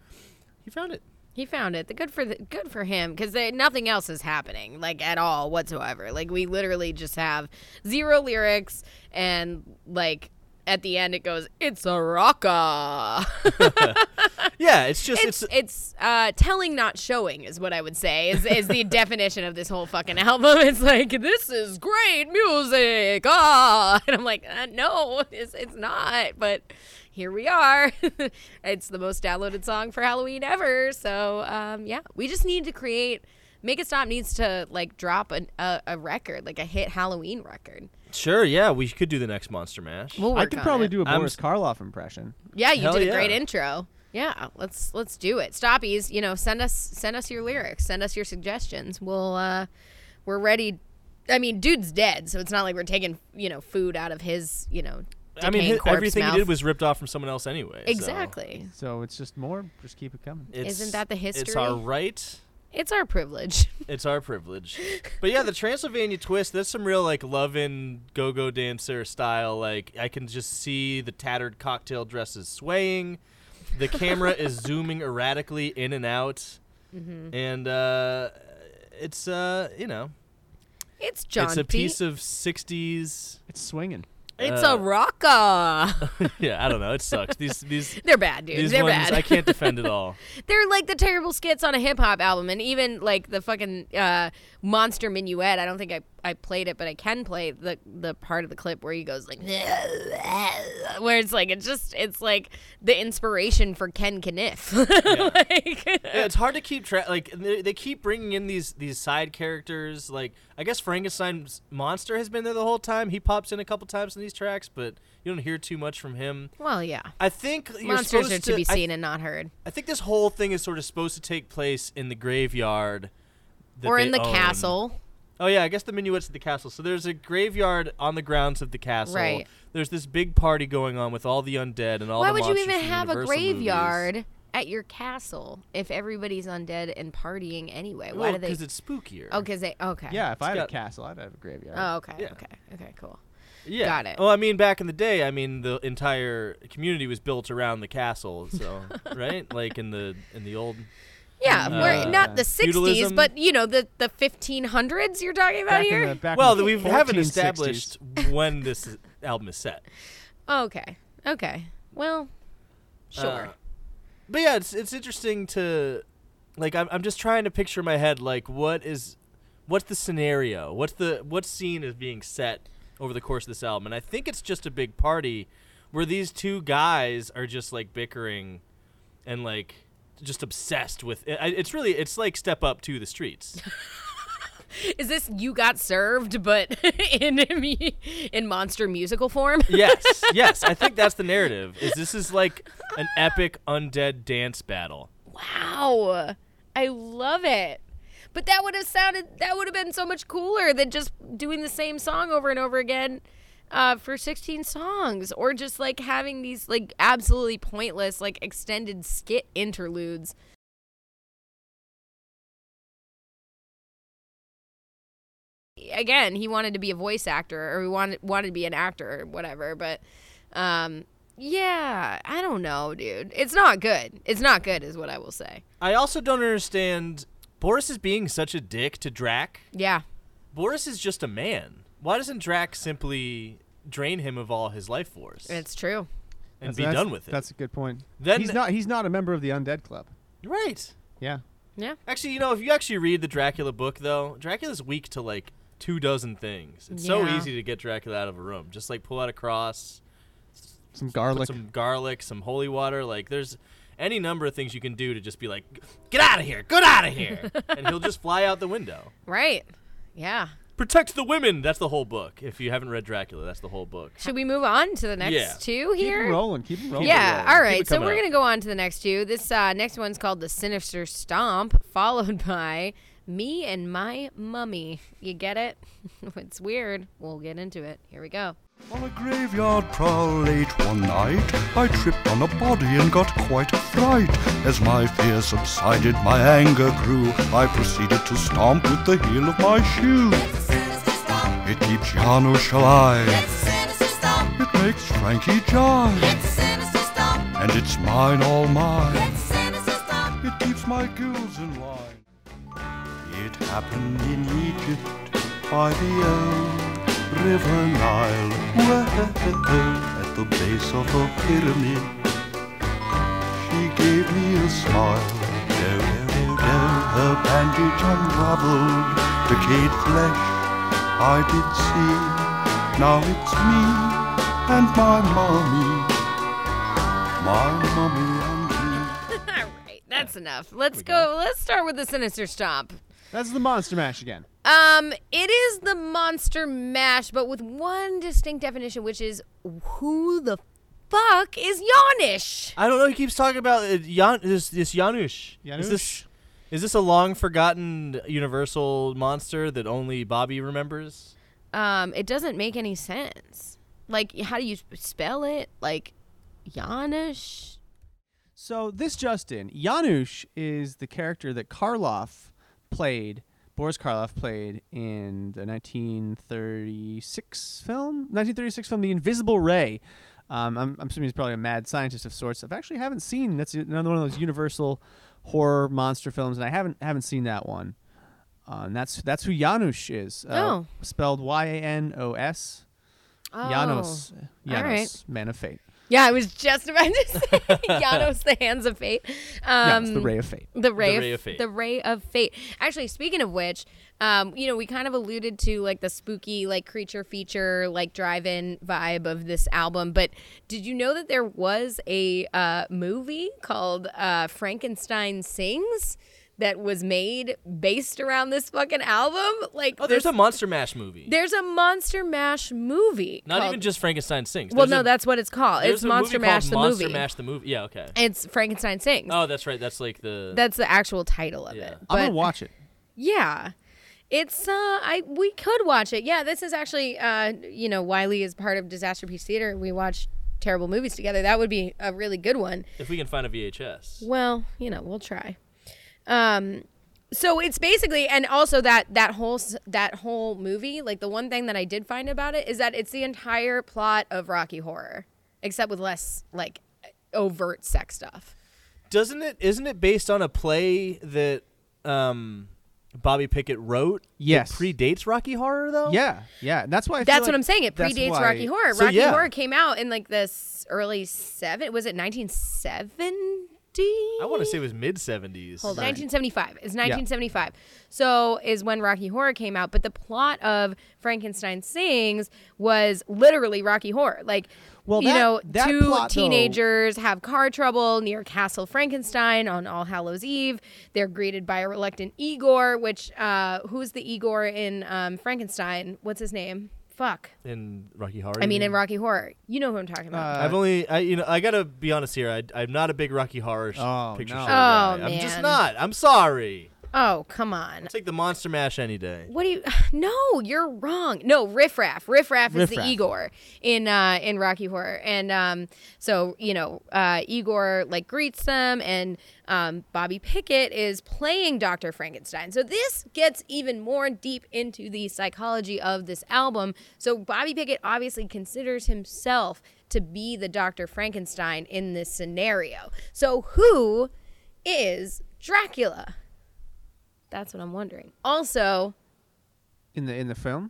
he found it. He found it. Good for him, because nothing else is happening, like, at all whatsoever. Like, we literally just have zero lyrics and, like, at the end, it goes, it's a rocker. Yeah, it's just... It's telling, not showing, is what I would say, is the definition of this whole fucking album. It's like, this is great music. Ah! And I'm like, no, it's not. But here we are. It's the most downloaded song for Halloween ever. So, yeah, we just need to create... Make It Stop needs to, like, drop a record, like a hit Halloween record. Sure, yeah, we could do the next Monster Mash. I could probably do a Boris Karloff impression. Yeah, you did a great intro. Yeah, let's do it. Stoppies, you know, send us your lyrics, send us your suggestions. We'll we're ready. I mean, dude's dead, so it's not like we're taking, you know, food out of his, you know, I mean, everything he did was ripped off from someone else anyway. Exactly. So it's just more. Just keep it coming. Isn't that the history? It's our right. It's our privilege. It's our privilege. But yeah, the Transylvania Twist, that's some real, like, lovin' go-go dancer style. Like, I can just see the tattered cocktail dresses swaying. The camera is zooming erratically in and out. Mm-hmm. And it's, you know. It's jaunty. It's a piece of 60s. It's swinging. It's a rocker. Yeah, I don't know. It sucks. These they're bad, dude. They're bad. I can't defend it all. They're like the terrible skits on a hip hop album, and even like the fucking Monster Minuet. I don't think I played it, but I can play the part of the clip where he goes like, where it's like it's like the inspiration for Ken Kniff. Yeah. Yeah, it's hard to keep track. Like they keep bringing in these side characters. Like I guess Frankenstein's monster has been there the whole time. He pops in a couple times in these tracks, but you don't hear too much from him. Well, yeah. I think monsters are to be seen and not heard. I think this whole thing is sort of supposed to take place in the graveyard, or in the castle. Oh yeah, I guess the Minuet's at the castle. So there's a graveyard on the grounds of the castle. Right. There's this big party going on with all the undead and all the monsters. Why would you even have a graveyard at your castle if everybody's undead and partying anyway? Why do they? Because it's spookier. Oh, because they. Okay. Yeah, if I had a castle, I'd have a graveyard. Oh, okay. Yeah. Okay. Cool. Yeah. Got it. Well, I mean, back in the day, I mean, the entire community was built around the castle. So right, like in the old. Yeah, we're not the 60s, feudalism. But, you know, the 1500s you're talking about back here? We haven't established when this album is set. Okay. Well, sure. But, yeah, it's interesting to, like, I'm just trying to picture in my head, like, what's the scenario? What scene is being set over the course of this album? And I think it's just a big party where these two guys are just, like, bickering and, like, just obsessed with it. It's like Step Up to the Streets. Is this You Got Served but in monster musical form? Yes, I think that's the narrative. This is like an epic undead dance battle. Wow, I love it. But that would have been so much cooler than just doing the same song over and over again for 16 songs, or just like having these like absolutely pointless like extended skit interludes. Again, he wanted to be a voice actor, or he wanted to be an actor or whatever, but yeah, I don't know, dude. It's not good is what I will say. I also don't understand Boris is being such a dick to Drac. Yeah. Boris is just a man. Why doesn't Drac simply drain him of all his life force? It's true. And be done with it. That's a good point. Then he's not a member of the Undead Club. Right. Yeah. Actually, you know, if you actually read the Dracula book, though, Dracula's weak to, like, 2 dozen things. It's so easy to get Dracula out of a room. Just, like, pull out a cross. Some garlic, some holy water. Like, there's any number of things you can do to just be like, get out of here. And he'll just fly out the window. Right. Yeah. Protect the women. That's the whole book. If you haven't read Dracula, that's the whole book. Should we move on to the next two here? Keep it rolling. Yeah, all right. So we're going to go on to the next two. This next one's called The Sinister Stomp, followed by Me and My Mummy. You get it? It's weird. We'll get into it. Here we go. On a graveyard prowl late one night, I tripped on a body and got quite a fright. As my fear subsided, my anger grew. I proceeded to stomp with the heel of my shoe. It keeps Jano shy. It makes Frankie jive. And it's mine, all mine. It keeps my ghouls in line. It happened in Egypt by the River Nile, at the base of a pyramid, she gave me a smile. Her bandage unraveled, decayed flesh I did see. Now it's me and my mummy, and me. All right, that's enough. Let's go. Let's start with the Sinister Stomp. That's the Monster Mash again. It is the Monster Mash, but with one distinct definition, which is who the fuck is Yanish? I don't know. He keeps talking about this Yanish. Yanish? Is this a long-forgotten Universal monster that only Bobby remembers? It doesn't make any sense. Like, how do you spell it? Like, Yanish? So this, Justin, Yanish is the character that Boris Karloff played in the 1936 film, The Invisible Ray. I'm assuming he's probably a mad scientist of sorts. I actually haven't seen, that's another one of those Universal horror monster films, and I haven't seen that one. And that's who Yanish is. Spelled Yanos. Oh. Yanos, right. Man of Fate. Yeah, I was just about to say Yanish, the hands of fate. Yes, the ray of fate. The ray of fate. Actually, speaking of which, we kind of alluded to like the spooky, like creature feature, like drive-in vibe of this album. But did you know that there was a movie called Frankenstein Sings that was made based around this fucking album? Like, there's a Monster Mash movie. Not even just Frankenstein Sings. Well, no, that's what it's called. It's Monster Mash the movie. Monster Mash the movie. Yeah, okay. It's Frankenstein Sings. Oh, that's right. That's the actual title of it. I'm gonna watch it. Yeah. It's we could watch it. Yeah, this is actually Wiley is part of Disasterpiece Theater. We watched terrible movies together. That would be a really good one. If we can find a VHS. Well, we'll try. So it's basically, and also that whole movie, like the one thing that I did find about it is that it's the entire plot of Rocky Horror, except with less like overt sex stuff. Isn't it based on a play that Bobby Pickett wrote? Yes. It predates Rocky Horror though? Yeah. That's why that's like what I'm saying. It predates Rocky Horror. So, Rocky Horror came out in like this early 1970? I want to say it was mid-70s. Hold on. 1975. It's 1975. Yeah. So is when Rocky Horror came out. But the plot of Frankenstein Sings was literally Rocky Horror. Like, two plot, teenagers have car trouble near Castle Frankenstein on All Hallows Eve. They're greeted by a reluctant Igor, which who's the Igor in Frankenstein? What's his name? Fuck. In Rocky Horror? In Rocky Horror. You know who I'm talking about. I gotta be honest here. I'm not a big Rocky Horror picture show guy. Oh, man. I'm just not. I'm sorry. Oh, come on. I'll take the Monster Mash any day. What do you... No, you're wrong. No, Riff Raff. Riff Raff is the Igor in Rocky Horror. And Igor, like, greets them, and Bobby Pickett is playing Dr. Frankenstein. So this gets even more deep into the psychology of this album. So Bobby Pickett obviously considers himself to be the Dr. Frankenstein in this scenario. So who is Dracula? That's what I'm wondering. Also, in the film?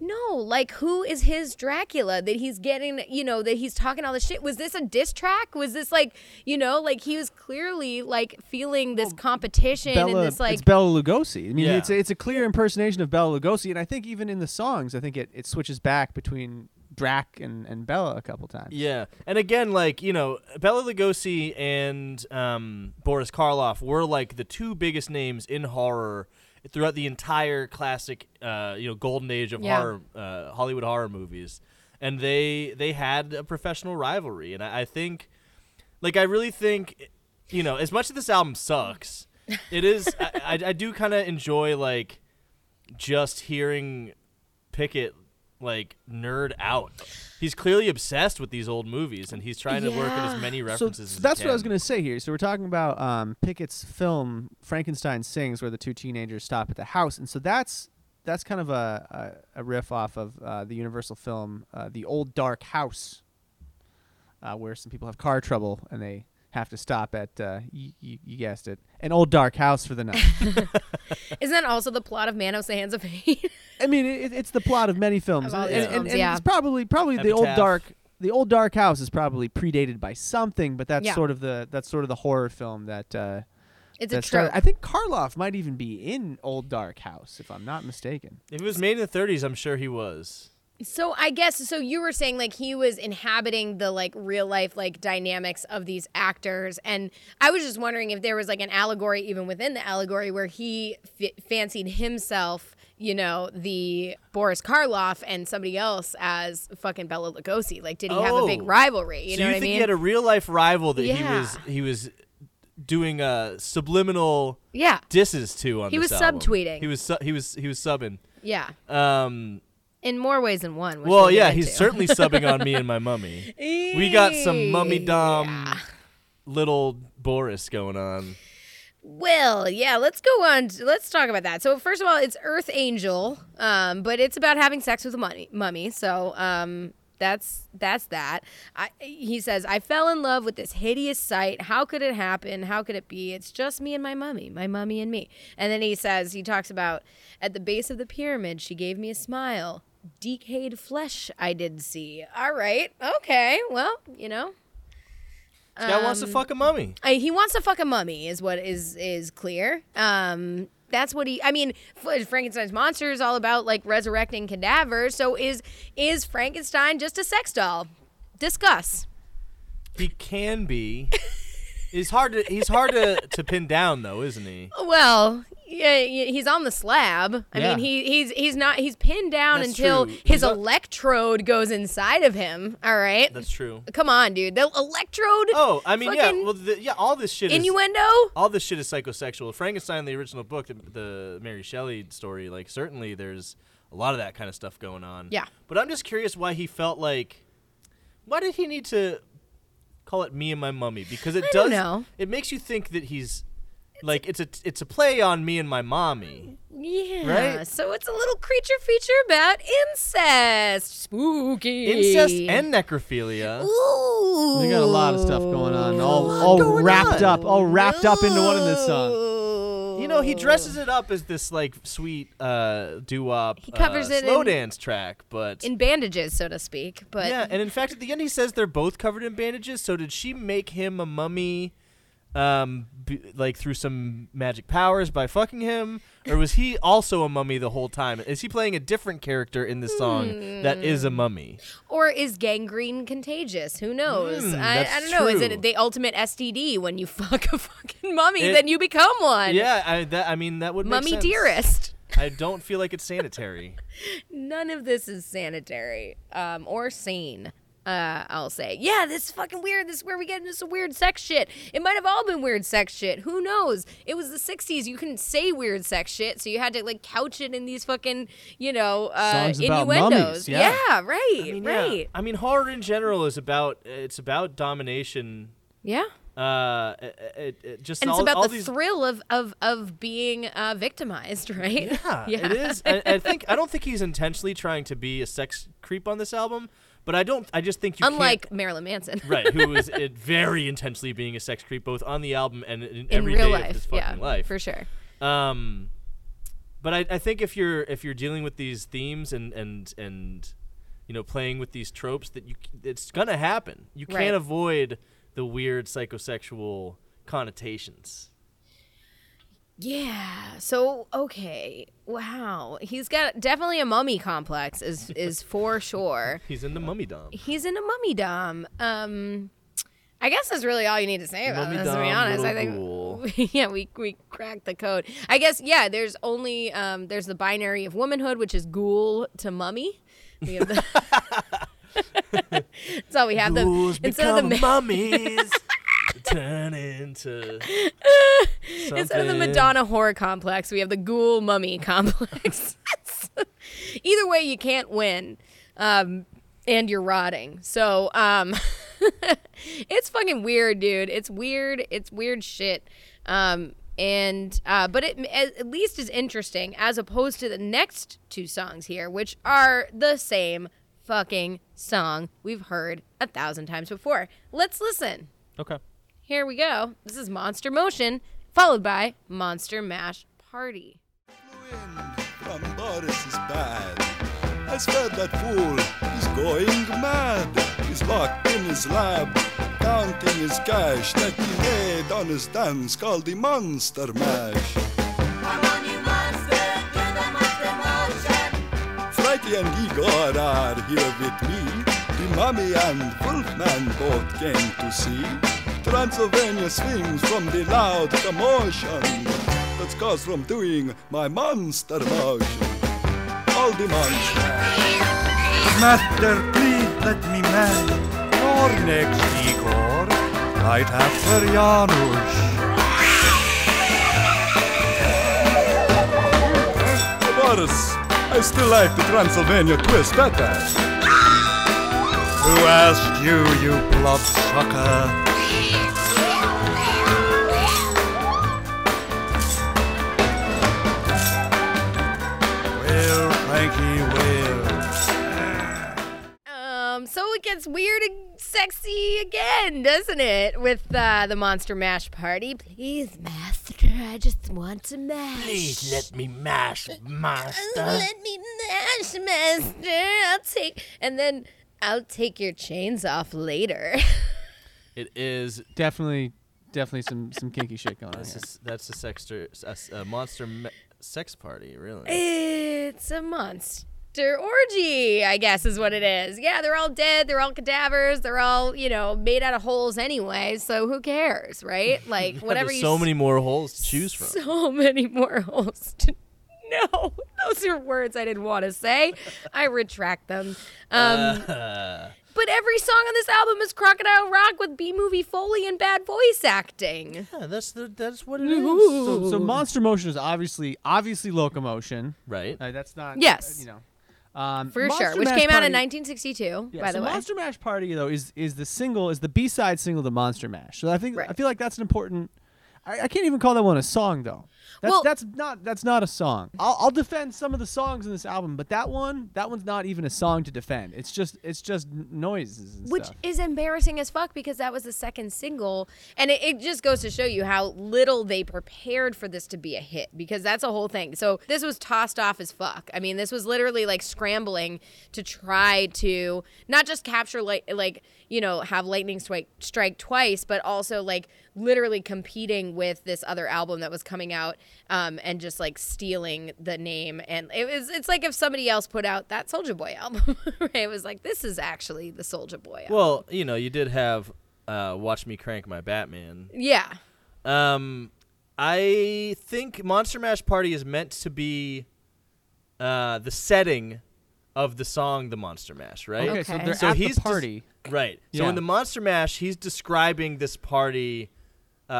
No, like who is his Dracula that he's getting, that he's talking all this shit? Was this a diss track? Was this like, like he was clearly like feeling this competition and this like... It's Bela Lugosi. It's a clear impersonation of Bela Lugosi. And I think even in the songs, I think it switches back between Drac and Bella a couple times. Yeah. And again, like, Bela Lugosi and Boris Karloff were like the two biggest names in horror throughout the entire classic, golden age of horror, Hollywood horror movies. And they had a professional rivalry. And I think, like, I really think, as much as this album sucks, it is, I do kind of enjoy, like, just hearing Pickett, like, nerd out. He's clearly obsessed with these old movies, and he's trying to work at as many references as he can. So that's what I was going to say here. So we're talking about Pickett's film, Frankenstein Sings, where the two teenagers stop at the house. And so that's kind of a riff off of the Universal film, The Old Dark House, where some people have car trouble, and they have to stop at, you guessed it, an old dark house for the night. Isn't that also the plot of Manos, the Hands of Fate? It's the plot of many films. And it's probably the old dark house is probably predated by something, but that's sort of the horror film that it's a trope. I think Karloff might even be in Old Dark House, if I'm not mistaken. If it was made in the 1930s, I'm sure he was. So I guess, you were saying like he was inhabiting the like real life like dynamics of these actors, and I was just wondering if there was like an allegory even within the allegory where he fancied himself you know, the Boris Karloff and somebody else as fucking Bela Lugosi. Like, did he have a big rivalry? You know what I mean? So you think he had a real-life rival that he was doing subliminal disses to on this album. Subtweeting. He was subbing. Yeah. In more ways than one. Well, he's certainly subbing on me and my mummy. We got some mummy dom little Boris going on. Well, yeah, let's go on. Let's talk about that. So first of all, it's Earth Angel, but it's about having sex with a mummy. So that's that. He says, I fell in love with this hideous sight. How could it happen? How could it be? It's just me and my mummy and me. And then he talks about at the base of the pyramid, she gave me a smile. Decayed flesh I did see. All right. Okay. Well, you know. This guy wants to fuck a mummy. He wants to fuck a mummy is what is clear. That's what Frankenstein's monster is all about, like resurrecting cadavers. So is Frankenstein just a sex doll? Discuss. He can be. He's hard to pin down though, isn't he? Well, yeah, he's on the slab. I mean, he's pinned down until his electrode goes inside of him. All right, that's true. Come on, dude, the electrode. Oh, I mean, yeah, well, all this shit. Innuendo. All this shit is psychosexual. Frankenstein, the original book, the Mary Shelley story, like certainly there's a lot of that kind of stuff going on. Yeah, but I'm just curious why he felt like, why did he need to call it Me and My Mummy? Because it does. I don't know. It makes you think that he's. Like, it's a play on Me and My Mommy. Yeah. Right? So it's a little creature feature about incest. Spooky. Incest and necrophilia. Ooh. We got a lot of stuff going on. All wrapped up into one in this song. You know, he dresses it up as this, like, sweet doo-wop slow dance track. But in bandages, so to speak. But yeah, and in fact, at the end he says they're both covered in bandages. So did she make him a mummy? Like through some magic powers by fucking him, or was he also a mummy the whole time? Is he playing a different character in this song that is a mummy? Or is gangrene contagious? Who knows? I don't know. True. Is it the ultimate STD when you fuck a fucking mummy, then you become one? Yeah, that would make sense. Mummy dearest. I don't feel like it's sanitary. None of this is sanitary or sane. I'll say, this is fucking weird. This is where we get into some weird sex shit. It might have all been weird sex shit. Who knows? It was the 60s. You couldn't say weird sex shit, so you had to, like, couch it in these fucking, you know, songs innuendos. About mummies, right. Right. I mean, horror in general is about domination. Yeah. It's about the thrill of being victimized, right? Yeah. It is. I don't think he's intentionally trying to be a sex creep on this album. But I just think you can't, Marilyn Manson. Right, who was very intensely being a sex creep, both on the album and in every day of his fucking life. For sure. But I think if you're dealing with these themes and you know, playing with these tropes, that it's gonna happen. You can't avoid the weird psychosexual connotations. Yeah. So, okay. Wow. He's got definitely a mummy complex is for sure. He's in the mummy dom. I guess that's really all you need to say about mummy this, dom, to be honest. I think we cracked the code. I guess there's only there's the binary of womanhood, which is ghoul to mummy. We have the That's all we have. Ghouls become mummies. Turn into something. Instead of the Madonna horror complex, we have the ghoul mummy complex. Either way, you can't win, and you're rotting. So it's fucking weird, dude. It's weird. It's weird shit. But it at least is interesting as opposed to the next two songs here, which are the same fucking song we've heard 1,000 times before. Let's listen. Okay. Here we go. This is Monster Motion, followed by Monster Mash Party. From Boris's bad. I swear that fool is going mad. He's locked in his lab, counting his cash that he made on his dance called the Monster Mash. Come on, you monster, do the Monster Motion. Friday and Igor are here with me. The mummy and Wolfman both came to see. Transylvania swings from the loud commotion that's caused from doing my monster motion. all demolished. Master, please let me marry your next Igor, right after Janusz. Boris, I still like the Transylvania twist better. Who asked you, you blood sucker? So it gets weird and sexy again, doesn't it? With the Monster Mash Party. Please, Master, I just want to mash. Please let me mash, Master. Let me mash, Master. I'll take your chains off later. It is definitely some kinky shit going on. That's a monster sex party, really. It's a monster orgy, I guess is what it is. Yeah, they're all dead. They're all cadavers. They're all, made out of holes anyway. So who cares, right? Like, whatever. There's so many more holes to choose from. So many more holes to... No, those are words I didn't want to say. I retract them. But every song on this album is Crocodile Rock with B-movie Foley and bad voice acting. Yeah, that's what it is. So Monster Motion is obviously Locomotion. Right. That's not... Yes. For Monster sure, which Mash came Party, out in 1962, yeah, by the way. Monster Mash Party, though, is the B-side single to Monster Mash. So I think I feel like that's an important... I can't even call that one a song, though. That's not a song. I'll defend some of the songs in this album, but that one's not even a song to defend. It's just noises and stuff. Which is embarrassing as fuck because that was the second single, and it just goes to show you how little they prepared for this to be a hit, because that's a whole thing. So this was tossed off as fuck. I mean, this was literally like scrambling to try to not just capture have lightning strike twice, but also like literally competing with this other album that was coming out. And just like stealing the name, and it's like if somebody else put out that Soulja Boy album, right? It was like, this is actually the Soulja Boy album. Well, you did have Watch Me Crank My Batman. Yeah. I think Monster Mash Party is meant to be the setting of the song The Monster Mash, right? Okay, so they're at the party. Right. So in The Monster Mash, he's describing this party.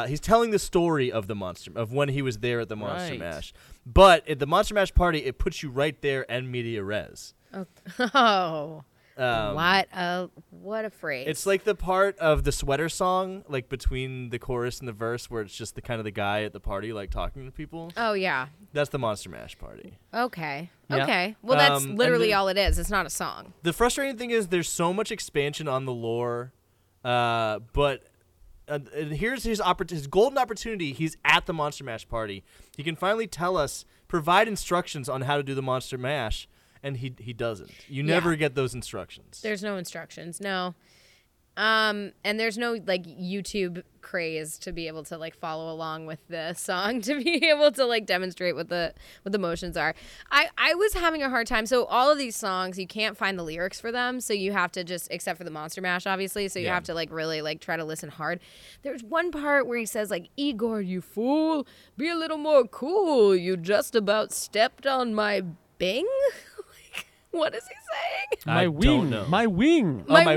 He's telling the story of the monster, of when he was there at the Monster Mash. But at the Monster Mash Party, it puts you right there and media res. Oh. What a phrase. It's like the part of the sweater song, like between the chorus and the verse, where it's just the kind of the guy at the party, like talking to people. Oh, yeah. That's the Monster Mash Party. Okay. Yeah. Okay. Well, that's literally all it is. It's not a song. The frustrating thing is there's so much expansion on the lore, but... and here's his golden opportunity. He's at the Monster Mash Party. He can finally tell us, provide instructions on how to do the Monster Mash, and he doesn't. You never get those instructions. There's no instructions, no. And there's no like YouTube craze to be able to like follow along with the song, to be able to like demonstrate what the motions are. I was having a hard time. So all of these songs, you can't find the lyrics for them. So you have to just, except for the Monster Mash, obviously. So you have to like really like try to listen hard. There's one part where he says like, Igor, you fool, be a little more cool. You just about stepped on my bing. What is he saying? My wing. That's right.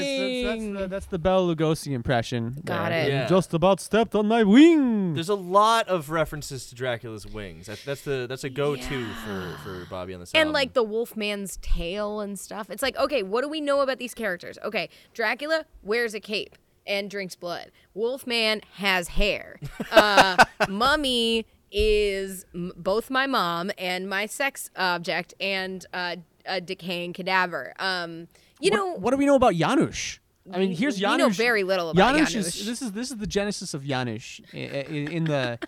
Yeah. That's the Bela Lugosi impression. Got it. Yeah. Just about stepped on my wing. There's a lot of references to Dracula's wings. That's a go-to for Bobby on this album. And like the Wolfman's tail and stuff. It's like, okay, what do we know about these characters? Okay, Dracula wears a cape and drinks blood. Wolfman has hair. Mummy is both my mom and my sex object and a decaying cadaver. What do we know about Janusz? I mean, here's Janusz. We know very little about Janusz. This is the genesis of Janusz in the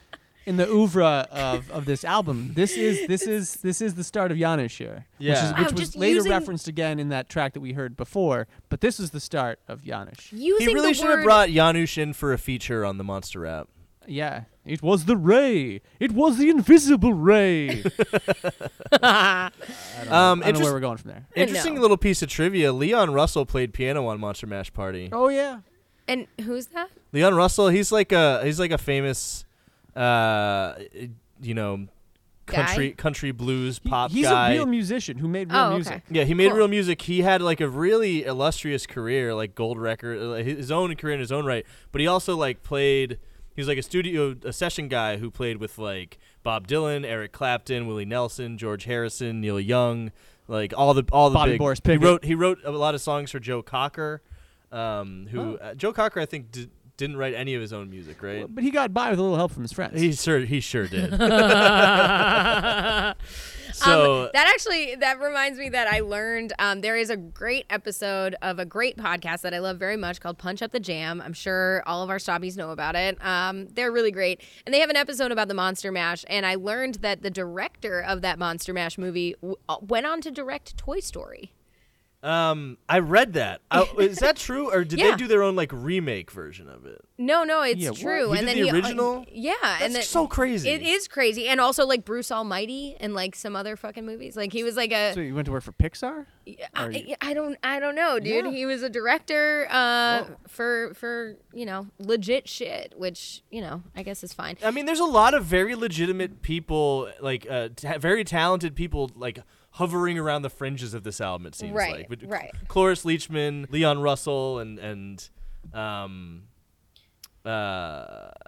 oeuvre of this album. This is the start of Janusz here, which was later referenced again in that track that we heard before. But this is the start of Janusz. He should have brought Janusz in for a feature on the Monster Rap. Yeah, it was the Ray. It was the invisible Ray. I don't know where we're going from there. Interesting little piece of trivia. Leon Russell played piano on Monster Mash Party. Oh yeah, and who's that? Leon Russell. He's like a famous, country blues pop he's guy. He's a real musician who made real music. Yeah, he made real music. He had like a really illustrious career, like gold record, his own career in his own right. But he also like played. He was like a session guy who played with like Bob Dylan, Eric Clapton, Willie Nelson, George Harrison, Neil Young, like all the Bobby big. Boris Pickett. He wrote a lot of songs for Joe Cocker, Joe Cocker I think didn't write any of his own music, right? Well, but he got by with a little help from his friends. He sure did. So that reminds me that I learned there is a great episode of a great podcast that I love very much called Punch Up the Jam. I'm sure all of our shoppies know about it. They're really great. And they have an episode about the Monster Mash. And I learned that the director of that Monster Mash movie went on to direct Toy Story. I read that. Is that true, or did they do their own like remake version of it? No, it's true. He and did then the original. That's so crazy. It is crazy, and also like Bruce Almighty and like some other fucking movies. Like he was like a. So you went to work for Pixar? I don't know, dude. Yeah. He was a director for legit shit, which I guess is fine. I mean, there's a lot of very legitimate people, like very talented people, like. Hovering around the fringes of this album, it seems like. But right. Cloris Leachman, Leon Russell, and I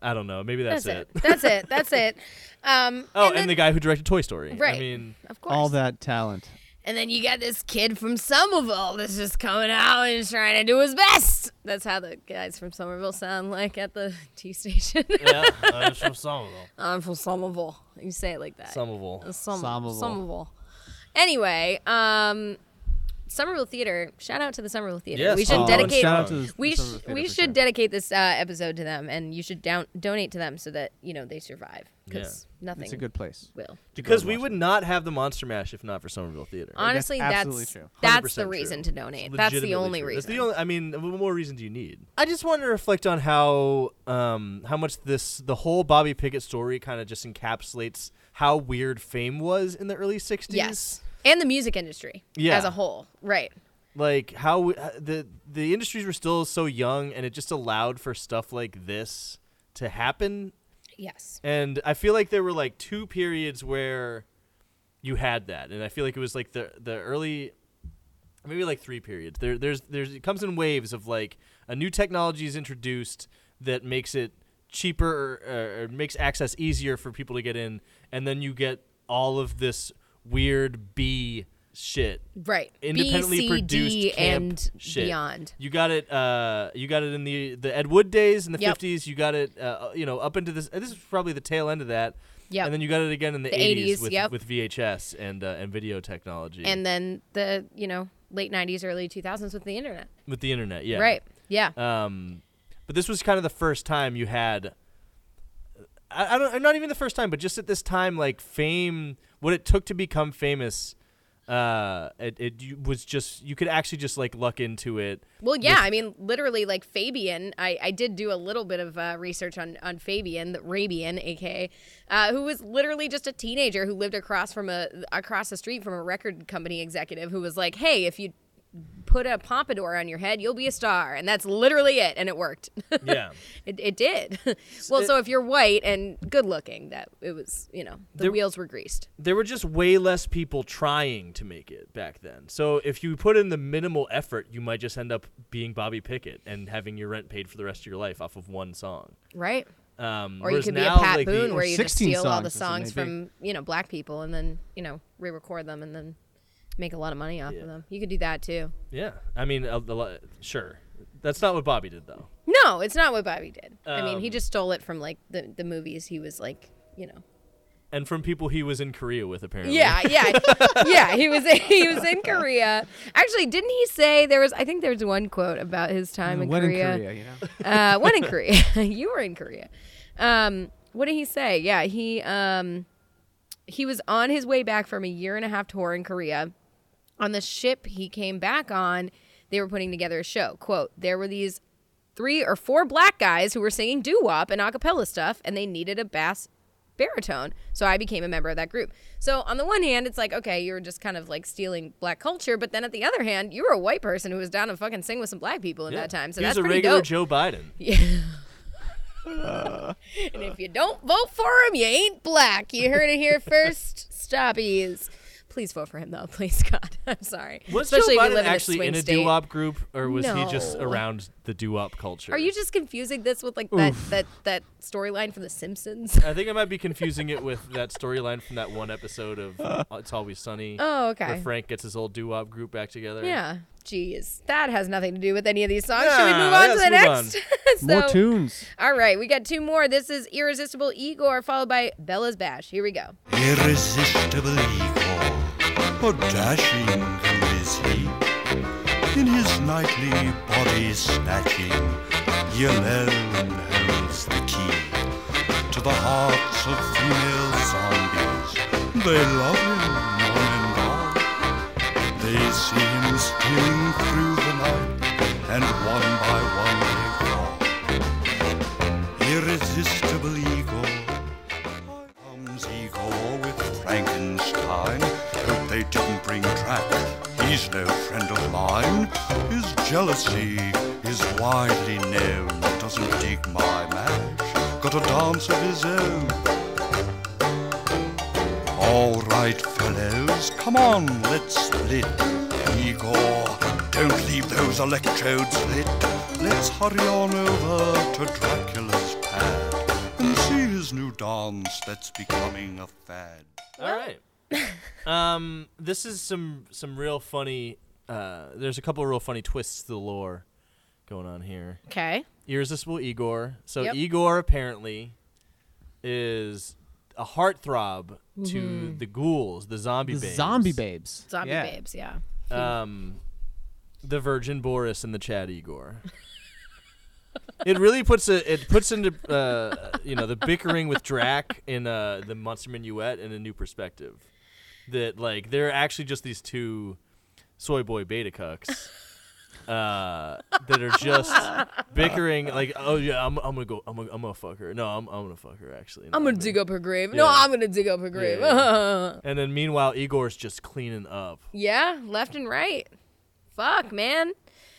don't know. Maybe that's it. That's it. And the guy who directed Toy Story. Right. I mean, of course. All that talent. And then you got this kid from Somerville that's just coming out and just trying to do his best. That's how the guys from Somerville sound like at the tea station. Yeah, I'm from Somerville. I'm from Somerville. You say it like that. Somerville. Somerville. Anyway, Somerville Theater. Shout out to the Somerville Theater. Yes. We should dedicate this episode to them, and you should donate to them so that they survive. Because nothing. It's a good place. Will because we would not have the Monster Mash if not for Somerville Theater. Honestly, that's true. That's the reason to donate. That's the only reason. That's the only. I mean, what more reason do you need? I just want to reflect on how much the whole Bobby Pickett story kind of just encapsulates how weird fame was in the early '60s. Yes. And the music industry as a whole, right? Like how the industries were still so young, and it just allowed for stuff like this to happen. Yes. And I feel like there were like two periods where you had that, and I feel like it was like the early, maybe like three periods. There's it comes in waves of like a new technology is introduced that makes it cheaper or makes access easier for people to get in, and then you get all of this. Weird B shit, right? Independently produced and shit. Beyond. You got it. You got it in the Ed Wood days in the 50s. You got it. Up into this. This is probably the tail end of that. Yeah. And then you got it again in the 80s with VHS and video technology. And then the late 90s, early 2000s with the internet. With the internet, yeah. Right. Yeah. But this was kind of the first time you had. Not even the first time, but just at this time, like fame, what it took to become famous, you could actually just like luck into it. Well, yeah, I mean, literally, like Fabian, I did do a little bit of research on Fabian, the Rabian, aka, who was literally just a teenager who lived across the street from a record company executive who was like, hey, if you put a pompadour on your head, you'll be a star. And that's literally it. And it worked. Yeah. It did. Well, so if you're white and good looking, that it was, the wheels were greased. There were just way less people trying to make it back then. So if you put in the minimal effort, you might just end up being Bobby Pickett and having your rent paid for the rest of your life off of one song. Right. Or you could be a Pat Boone where you just steal all the songs from, black people and then, re-record them and then make a lot of money off of them. You could do that too. Yeah. I mean, sure. That's not what Bobby did, though. No, it's not what Bobby did. I mean, he just stole it from, like, the movies he was, like, And from people he was in Korea with, apparently. Yeah. Yeah, he was in Korea. Actually, didn't he say I think there was one quote about his time in Korea. When in Korea. You were in Korea. What did he say? Yeah, he was on his way back from a 1.5-year tour in Korea. On the ship he came back on, they were putting together a show. Quote, there were these 3 or 4 black guys who were singing doo-wop and a cappella stuff, and they needed a bass baritone. So I became a member of that group. So on the one hand, it's like, okay, you were just kind of like stealing black culture. But then at the other hand, you were a white person who was down to fucking sing with some black people in that time. So that's pretty dope. He was a regular Joe Biden. Yeah. And if you don't vote for him, you ain't black. You heard it here first. Stoppies. Please vote for him, though. Please, God. I'm sorry. Was Especially Joe Biden actually in a doo-wop group, or was he just around the doo-wop culture? Are you just confusing this with, like, that storyline from The Simpsons? I think I might be confusing it with that storyline from that one episode of It's Always Sunny. Oh, okay. Where Frank gets his old doo-wop group back together. Yeah. Jeez, that has nothing to do with any of these songs. Should we move on to the next? So, more tunes. All right, we got two more. This is Irresistible Igor, followed by Bella's Bash. Here we go. Irresistible Igor, how dashing is he? In his nightly body snatching, he alone holds the key to the hearts of female zombies. They love him. They see him stealing through the night, and one by one they fall. Irresistible Igor, comes Igor with Frankenstein. Hope they didn't bring Drac, he's no friend of mine. His jealousy is widely known, doesn't dig my match, got a dance of his own. All right, fellows, come on, let's split. Igor, don't leave those electrodes lit. Let's hurry on over to Dracula's pad and see his new dance that's becoming a fad. All right. This is some real funny. There's a couple of real funny twists to the lore going on here. Okay. Irresistible Igor. So Igor apparently is a heartthrob to the ghouls, the zombie babes. Zombie babes. The virgin Boris and the Chad Igor. It really puts into the bickering with Drac in the Monster Minuet in a new perspective. That like they're actually just these two soy boy beta cucks. That are just bickering, like, oh yeah, I'm gonna fuck her. No, I'm gonna fuck her actually. No, I'm gonna dig up her grave. Yeah. No, I'm gonna dig up her grave. Yeah. And then meanwhile, Igor's just cleaning up. Yeah, left and right. Fuck, man.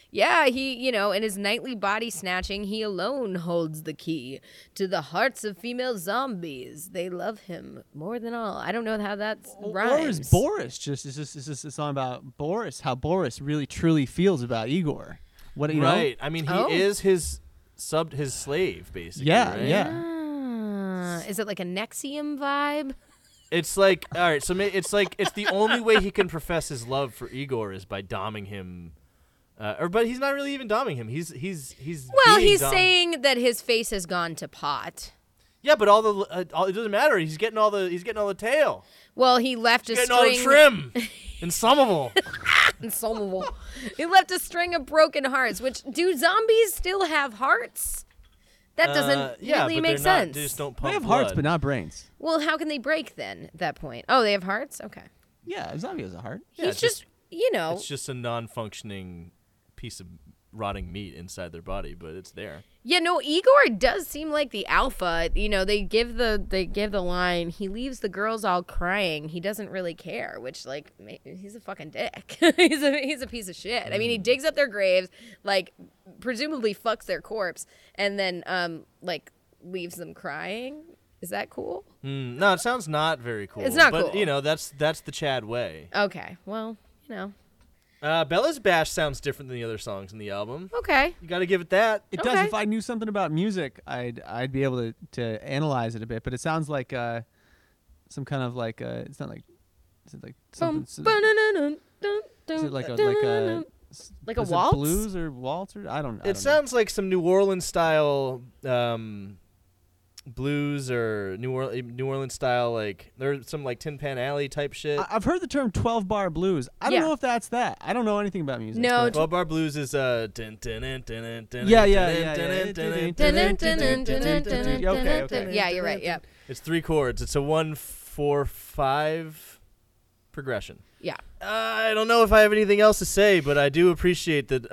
Yeah, he, in his nightly body snatching, he alone holds the key to the hearts of female zombies. They love him more than all. I don't know how that's rhymes. Is Boris just is a song about Boris, how Boris really truly feels about Igor. What you know? I mean, he is his slave basically. Yeah, right? Is it like a Nexium vibe? It's like, all right, so it's the only way he can profess his love for Igor is by doming him. But he's not really even doming him. He's well. He's dumb. Saying that his face has gone to pot. Yeah, but it doesn't matter. He's getting all the tail. Well, he left a string. He's getting all the trim in Somerville. He left a string of broken hearts. Which do zombies still have hearts? That doesn't really make sense. They just don't pump. They have hearts, but not brains. Well, how can they break then? At that point, they have hearts. Okay. Yeah, a zombie has a heart. Yeah, he's just. It's just a non-functioning piece of rotting meat inside their body, but it's there. Yeah, no, Igor does seem like the alpha. They give the line, he leaves the girls all crying. He doesn't really care, which he's a fucking dick. he's a piece of shit. I mean, he digs up their graves, like presumably fucks their corpse, and then leaves them crying. Is that cool? No, it sounds not very cool. It's not cool. But that's the Chad way. Okay. Well, Bella's Bash sounds different than the other songs in the album. Okay. You got to give it that. It does. If I knew something about music, I'd be able to analyze it a bit, but it sounds like some kind of like it's not like is it like something is it like a waltz? Blues or waltz or I don't know. It sounds like some New Orleans style blues or New Orleans style, like there's some like Tin Pan Alley type shit. I've heard the term 12-bar blues. I don't know if that's that. I don't know anything about music. No, 12-bar blues is Okay. Yeah, you're right. Yeah. It's three chords. It's a 1-4-5 progression. Yeah. I don't know if I have anything else to say, but I do appreciate that.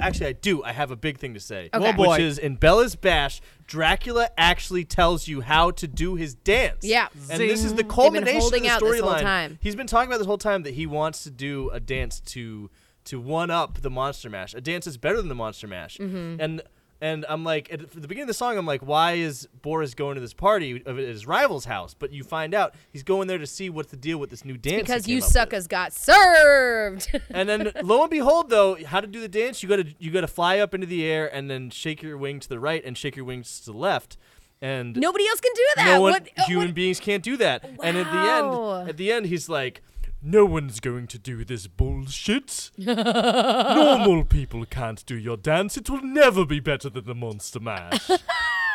Actually, I do. I have a big thing to say. Okay. Which is in Bella's Bash, Dracula actually tells you how to do his dance. Yeah. And this is the culmination of the storyline. He's been talking about this whole time that he wants to do a dance to one up the Monster Mash. A dance that's better than the Monster Mash. Mm-hmm. And And I'm like, at the beginning of the song, I'm like, why is Boris going to this party at his rival's house? But you find out he's going there to see what's the deal with this new dance. Because you suckers got served. And then lo and behold, though, how to do the dance, you got to fly up into the air and then shake your wing to the right and shake your wings to the left. And nobody else can do that. Human beings can't do that. Wow. And at the end, he's like, no one's going to do this bullshit. Normal people can't do your dance. It will never be better than the Monster Mash.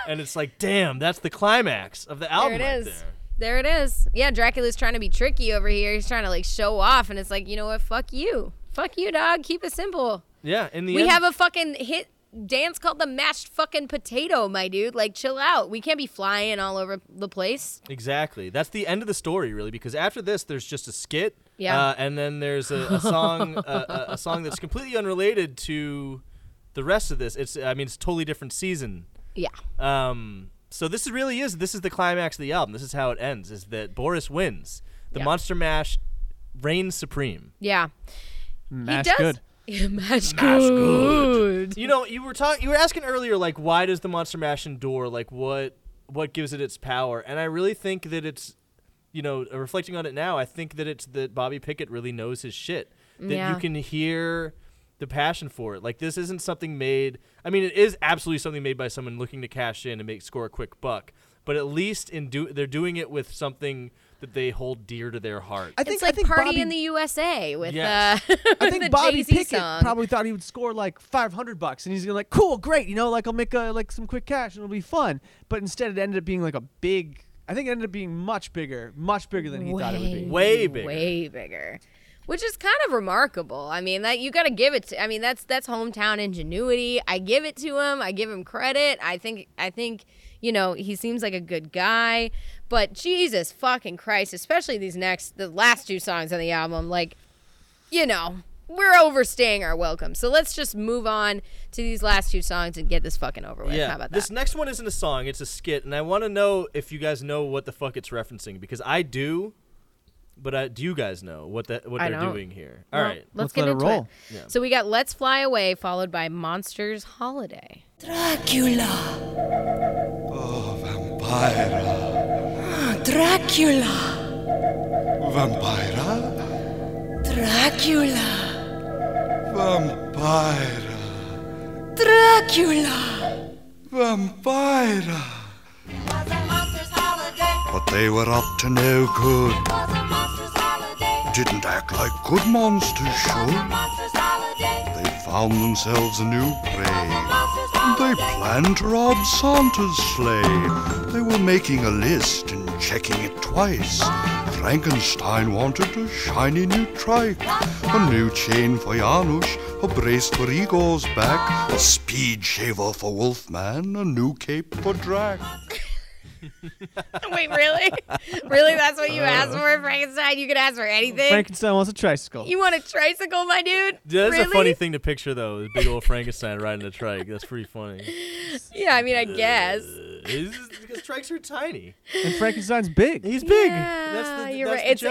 And it's like, damn, that's the climax of the album. There it is. Yeah, Dracula's trying to be tricky over here. He's trying to, like, show off. And it's like, you know what? Fuck you. Fuck you, dog. Keep it simple. Yeah, we have a fucking hit dance called the mashed fucking potato, my dude. Like, chill out. We can't be flying all over the place. Exactly. That's the end of the story, really, because after this, there's just a skit. Yeah. And then there's a song, a song that's completely unrelated to the rest of this. It's a totally different season. Yeah. So this is the climax of the album. This is how it ends, is that Boris wins. The Monster Mash reigns supreme. Yeah. Mash good. Yeah, mash good. You know, you were asking earlier, like, why does the Monster Mash endure? Like, what gives it its power? And I really think that it's, you know, reflecting on it now, I think that it's that Bobby Pickett really knows his shit. That you can hear the passion for it. Like, this isn't something made. I mean, it is absolutely something made by someone looking to cash in and score a quick buck. But at least they're doing it with something that they hold dear to their heart. I think Party in the USA with I think the Bobby Jay-Z Pickett song. Probably thought he would score like $500 and he's gonna like, cool, great, you know, like I'll make like some quick cash and it'll be fun. But instead it ended up being like much bigger than he thought it would be. Way bigger. Which is kind of remarkable. I mean, that you got to give it to. I mean, that's hometown ingenuity. I give it to him. I give him credit. I think, you know, he seems like a good guy. But Jesus fucking Christ, especially the last two songs on the album, like, you know, we're overstaying our welcome. So let's just move on to these last two songs and get this fucking over with. Yeah. How about that? This next one isn't a song. It's a skit. And I want to know if you guys know what the fuck it's referencing, because I do. But do you guys know what they're doing here? All right. Let's get into it. Yeah. So we got Let's Fly Away followed by Monsters Holiday. Dracula. Oh, vampire. Dracula. Vampire. Dracula. Vampire. Dracula. Vampire. It was a monster's holiday. But they were up to no good. Didn't act like good monsters should. They found themselves a new prey. They planned to rob Santa's sleigh. They were making a list and checking it twice. Frankenstein wanted a shiny new trike, a new chain for Janusz, a brace for Igor's back, a speed shaver for Wolfman, a new cape for Drac. Wait, really? Really, that's what you asked for, Frankenstein? You could ask for anything? Frankenstein wants a tricycle. You want a tricycle, my dude? Yeah, that's really a funny thing to picture, though, the big old Frankenstein riding a trike. That's pretty funny. Yeah, I mean, I guess. Because trikes are tiny. And Frankenstein's big. He's big. Yeah, that's right. It's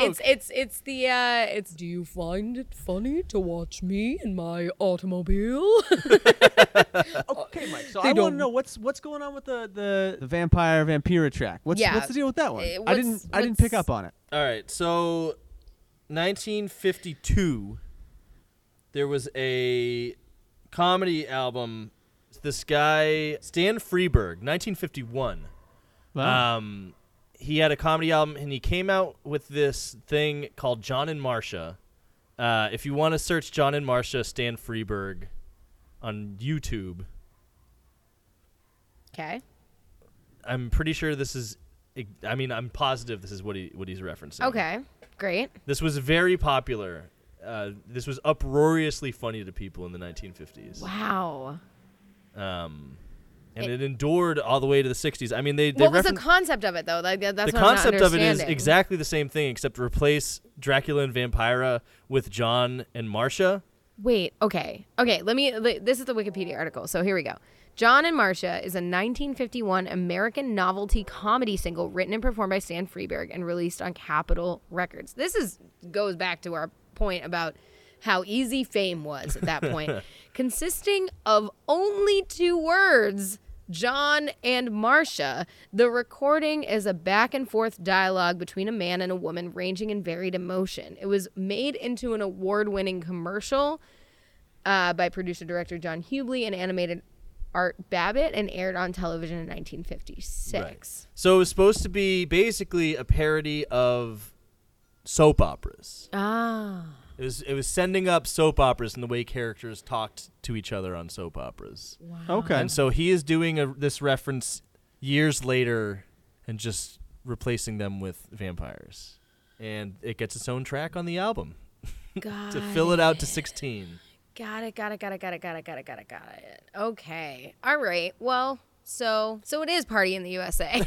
do you find it funny to watch me in my automobile? Okay, Mike, so I want to know what's going on with the vampire track. What's the deal with that one? I didn't pick up on it. All right, so 1952, there was a comedy album. This guy Stan Freberg, 1951. Wow. He had a comedy album and he came out with this thing called John and Marcia. If you want to search John and Marcia, Stan Freberg on YouTube. Okay. I'm pretty sure this is. I mean, I'm positive this is what he's referencing. Okay, great. This was very popular. This was uproariously funny to people in the 1950s. Wow. And it endured all the way to the 60s. I mean, they. What was the concept of it, though? Like, that's the concept of it is exactly the same thing, except replace Dracula and Vampira with John and Marcia. Wait. Okay. This is the Wikipedia article. So here we go. John and Marcia is a 1951 American novelty comedy single written and performed by Stan Freberg and released on Capitol Records. This goes back to our point about how easy fame was at that point. consisting of only 2 words, John and Marcia. The recording is a back and forth dialogue between a man and a woman ranging in varied emotion. It was made into an award-winning commercial by producer-director John Hubley and animated Art Babbitt and aired on television in 1956. Right. So it was supposed to be basically a parody of soap operas. Ah. It was sending up soap operas and the way characters talked to each other on soap operas. Wow. Okay. And so he is doing this reference years later and just replacing them with vampires. And it gets its own track on the album. To fill it out to 16. Got it. Okay. All right. Well, so it is Party in the USA.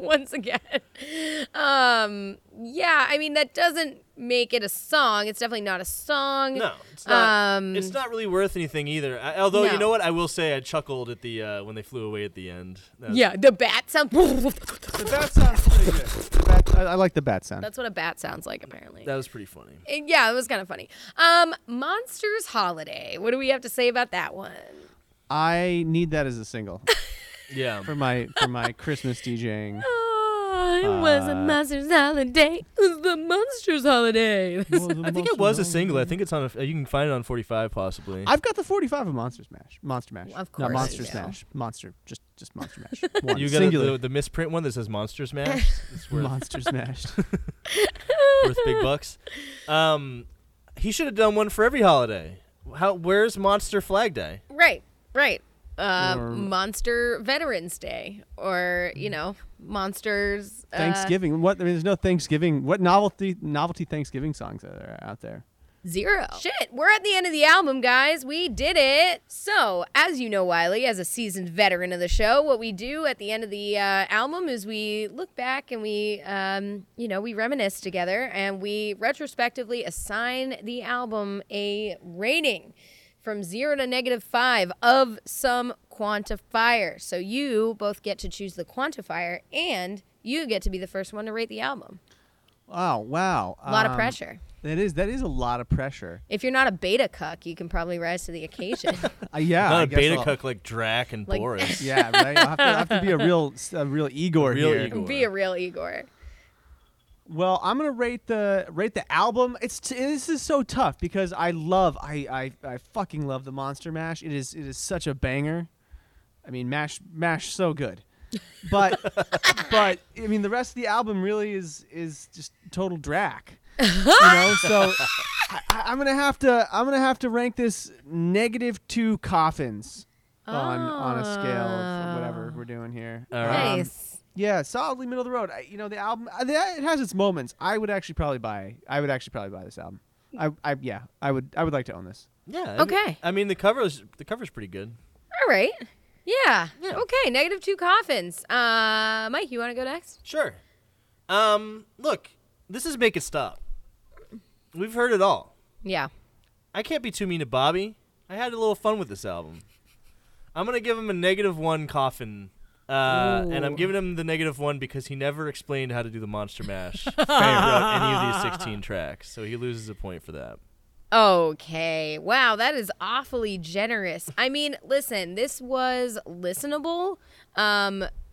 Once again. Yeah, I mean, that doesn't make it a song. It's definitely not a song. No, it's not. It's not really worth anything either. Although, you know what? I will say I chuckled at the when they flew away at the end. The bat sound. The bat sounds pretty good. I like the bat sound. That's what a bat sounds like, apparently. That was pretty funny. It was kind of funny. Monsters Holiday. What do we have to say about that one? I need that as a single. Yeah. For my Christmas DJing. It was a Monsters Holiday. It was the Monsters Holiday. I think it was a single. I think it's on. You can find it on 45 possibly. I've got the 45 of Monster Mash. Well, of course. Not Monster Smash. Monster. Just Monster Mash. One. You got the misprint one that says Monster Smash. It's worth Monster Smash. Worth big bucks. He should have done one for every holiday. Where's Monster Flag Day? Right. Monster Veterans Day, or monsters. Thanksgiving. What? I mean, there's no Thanksgiving. What novelty Thanksgiving songs are there out there? Zero. Shit, we're at the end of the album, guys. We did it. So, as you know, Wiley, as a seasoned veteran of the show, what we do at the end of the album is we look back and we, we reminisce together and we retrospectively assign the album a rating. From 0 to -5 of some quantifier. So you both get to choose the quantifier, and you get to be the first one to rate the album. Oh, wow. A lot of pressure. That is a lot of pressure. If you're not a beta cuck, you can probably rise to the occasion. Yeah. Not a beta cuck like Drac and like Boris. Yeah, right? I'll have to be a real Igor here. Be a real Igor. Well, I'm gonna rate the album. This is so tough because I fucking love the Monster Mash. It is such a banger. I mean, mash so good, but I mean the rest of the album really is just total drac. So I'm gonna have to rank this -2 coffins on a scale of whatever we're doing here. All right. Nice. Yeah, solidly middle of the road. The album, it has its moments. I would actually probably buy this album. I would like to own this. Yeah. Okay. I mean, the cover's pretty good. All right. Yeah. Okay. -2 coffins. Mike, you want to go next? Sure. Look, this is Make It Stop. We've heard it all. Yeah. I can't be too mean to Bobby. I had a little fun with this album. I'm gonna give him a -1 coffin. And I'm giving him the -1 because he never explained how to do the Monster Mash throughout any of these 16 tracks. So he loses a point for that. Okay. Wow, that is awfully generous. I mean, listen, this was listenable.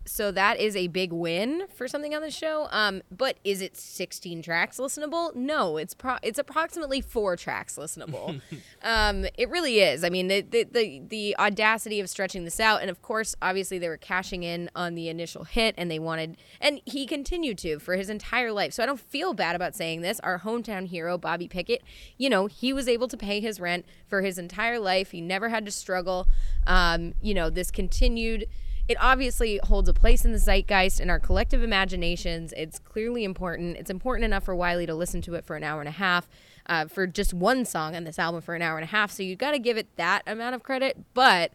So that is a big win for something on the show. But is it 16 tracks listenable? No, it's approximately 4 tracks listenable. It really is. I mean, the audacity of stretching this out. And of course, obviously they were cashing in on the initial hit and they wanted, and he continued to for his entire life. So I don't feel bad about saying this. Our hometown hero, Bobby Pickett, he was able to pay his rent for his entire life. He never had to struggle. This continued. It obviously holds a place in the zeitgeist, in our collective imaginations. It's clearly important. It's important enough for Wiley to listen to it for an hour and a half, for just one song on this album for an hour and a half. So you got to give it that amount of credit. But,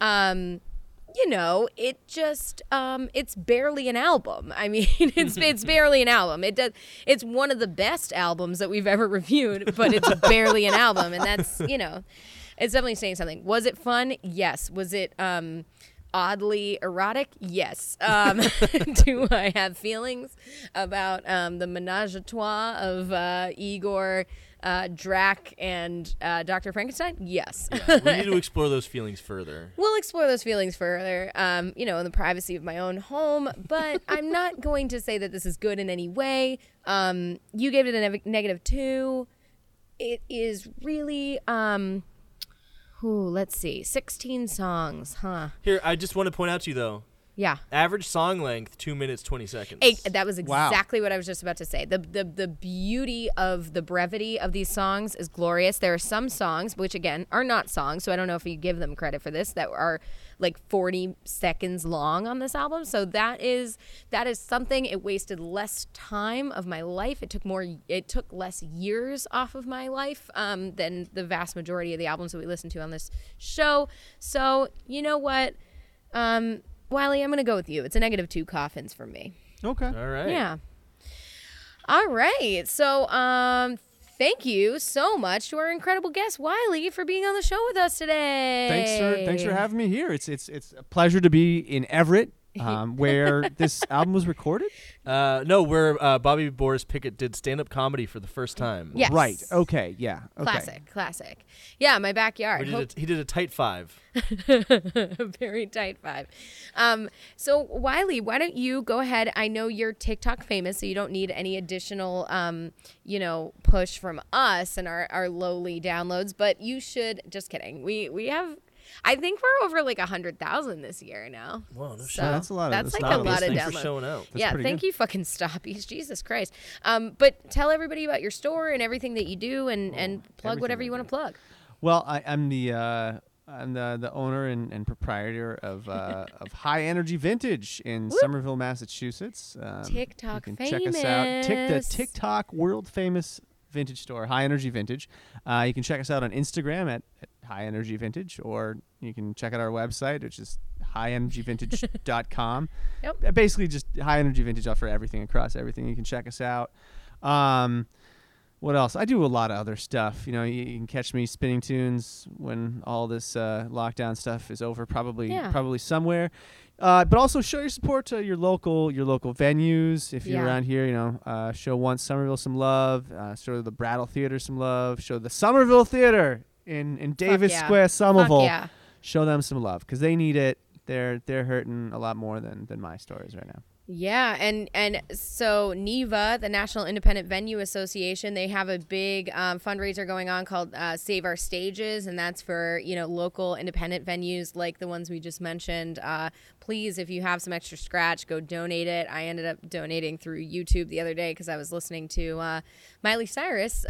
it just it's barely an album. I mean, it's barely an album. It's one of the best albums that we've ever reviewed, but it's barely an album. And that's, it's definitely saying something. Was it fun? Yes. Was it oddly erotic? Yes. Do I have feelings about the menage a trois of Igor, Drac, and Dr. Frankenstein? Yes. Yeah, we need to explore those feelings further. We'll explore those feelings further, you know, in the privacy of my own home. But I'm not going to say that this is good in any way. You gave it a -2. It is really... let's see. 16 songs, huh? Here, I just want to point out to you, though. Yeah. Average song length, 2 minutes, 20 seconds. That was exactly what I was just about to say. The beauty of the brevity of these songs is glorious. There are some songs, which, again, are not songs, so I don't know if you give them credit for this, that are like 40 seconds long on this album. So that is something. It wasted less time of my life. It took less years off of my life than the vast majority of the albums that we listen to on this show. So you know what? Wiley, I'm going to go with you. It's a -2 coffins for me. Okay. All right. Yeah. All right. So thank you so much to our incredible guest, Wiley, for being on the show with us today. Thanks for having me here. It's a pleasure to be in Everett, where this album was recorded. No, where Bobby Boris Pickett did stand-up comedy for the first time. Yes. Right. Okay. Yeah. Okay. Classic. Yeah, my backyard. He did a tight five. A very tight five. So, Wiley, why don't you go ahead? I know you're TikTok famous, so you don't need any additional, push from us and our lowly downloads. But you should. Just kidding. We have. I think we're over like 100,000 this year now. Whoa, no shit. That's a lot. That's like a lot of downloads. Thanks for showing out. Yeah, thank you, fucking Stoppies. Jesus Christ. But tell everybody about your store and everything that you do, and plug whatever you want to plug. Well, I'm the owner and proprietor of High Energy Vintage in Somerville, Massachusetts. TikTok famous. You can check us out. The TikTok world famous vintage store, High Energy Vintage. You can check us out on Instagram at High Energy Vintage, or you can check out our website, which is highenergyvintage.com. Yep. Basically just High Energy Vintage offer everything across everything. You can check us out. What else? I do a lot of other stuff. You can catch me spinning tunes when all this lockdown stuff is over, probably somewhere. But also show your support to your local venues. If you're around here, show Once Somerville some love, show the Brattle Theater some love, show the Somerville Theater in Davis Square, Somerville. Show them some love because they need it. They're hurting a lot more than my store is right now. Yeah, and so NIVA, the National Independent Venue Association, they have a big fundraiser going on called Save Our Stages, and that's for local independent venues like the ones we just mentioned. Please, if you have some extra scratch, go donate it. I ended up donating through YouTube the other day because I was listening to Miley Cyrus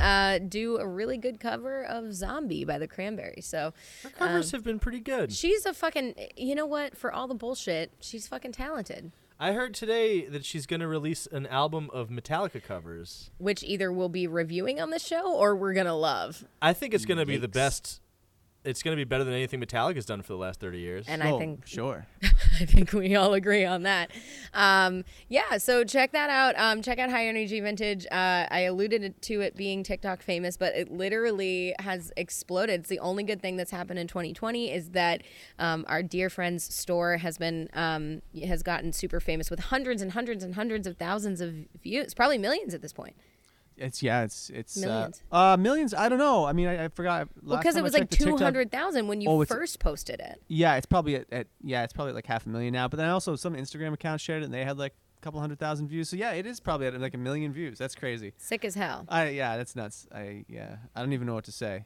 do a really good cover of Zombie by the Cranberries. So her covers have been pretty good. She's a fucking, for all the bullshit, she's fucking talented. I heard today that she's going to release an album of Metallica covers. Which either we'll be reviewing on the show or we're going to love. I think it's going to be the best. It's going to be better than anything Metallica's done for the last 30 years. And I think... Sure. I think we all agree on that. So check that out. Check out High Energy Vintage. I alluded to it being TikTok famous, but it literally has exploded. It's the only good thing that's happened in 2020 is that our dear friend's store has been has gotten super famous with hundreds and hundreds and hundreds of thousands of views, probably millions at this point. It's millions. Millions. I don't know. I mean, I forgot. Because it was like 200,000 when you first posted it. Yeah, it's probably at like 500,000 now. But then also some Instagram account shared it, and they had like a couple 100,000 views. So yeah, it is probably at like 1 million views. That's crazy. Sick as hell. That's nuts. I don't even know what to say.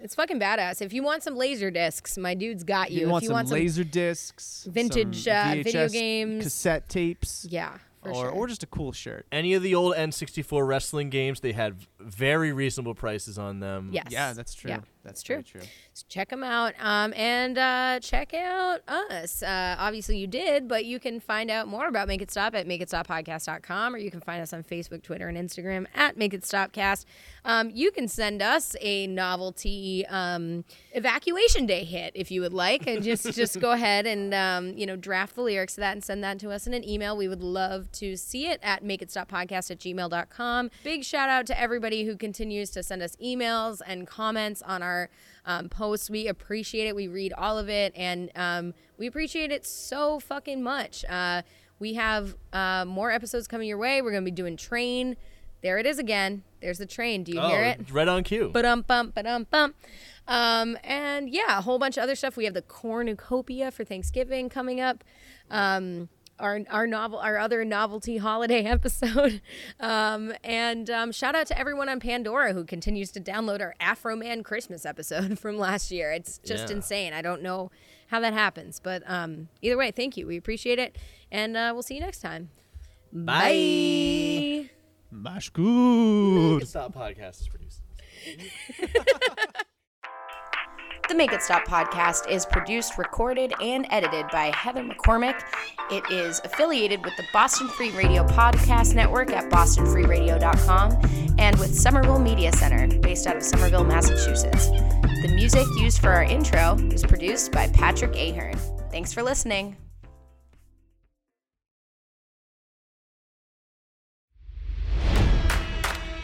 It's fucking badass. If you want some laser discs, my dude's got you. If you want some laser discs, vintage VHS video games, cassette tapes. Yeah. Or just a cool shirt. Any of the old N64 wrestling games, they had very reasonable prices on them. Yes. Yeah, that's true. Yeah, that's true. So check them out. And check out us. Obviously you did, but you can find out more about Make It Stop at makeitstoppodcast.com, or you can find us on Facebook, Twitter, and Instagram at Make It Stopcast. You can send us a novelty evacuation day hit if you would like, and just go ahead and draft the lyrics to that and send that to us in an email. We would love to see it at makeitstop podcast@gmail.com. Big shout out to everybody who continues to send us emails and comments on our posts. We appreciate it. We read all of it, and we appreciate it so fucking much. We have more episodes coming your way. We're going to be doing Train. There it is again. There's the train. Do you hear it? Right on cue. Ba-dum-bump, ba-dum-bump. And yeah, a whole bunch of other stuff. We have the cornucopia for Thanksgiving coming up. Our other novelty holiday episode. And shout out to everyone on Pandora who continues to download our Afro Man Christmas episode from last year. It's just insane. I don't know how that happens. But either way, thank you. We appreciate it. And we'll see you next time. Bye. Mashkood. Make It Stop podcast is produced. The Make It Stop podcast is produced, recorded, and edited by Heather McCormick. It is affiliated with the Boston Free Radio Podcast Network at bostonfreeradio.com and with Somerville Media Center, based out of Somerville, Massachusetts. The music used for our intro is produced by Patrick Ahern. Thanks for listening.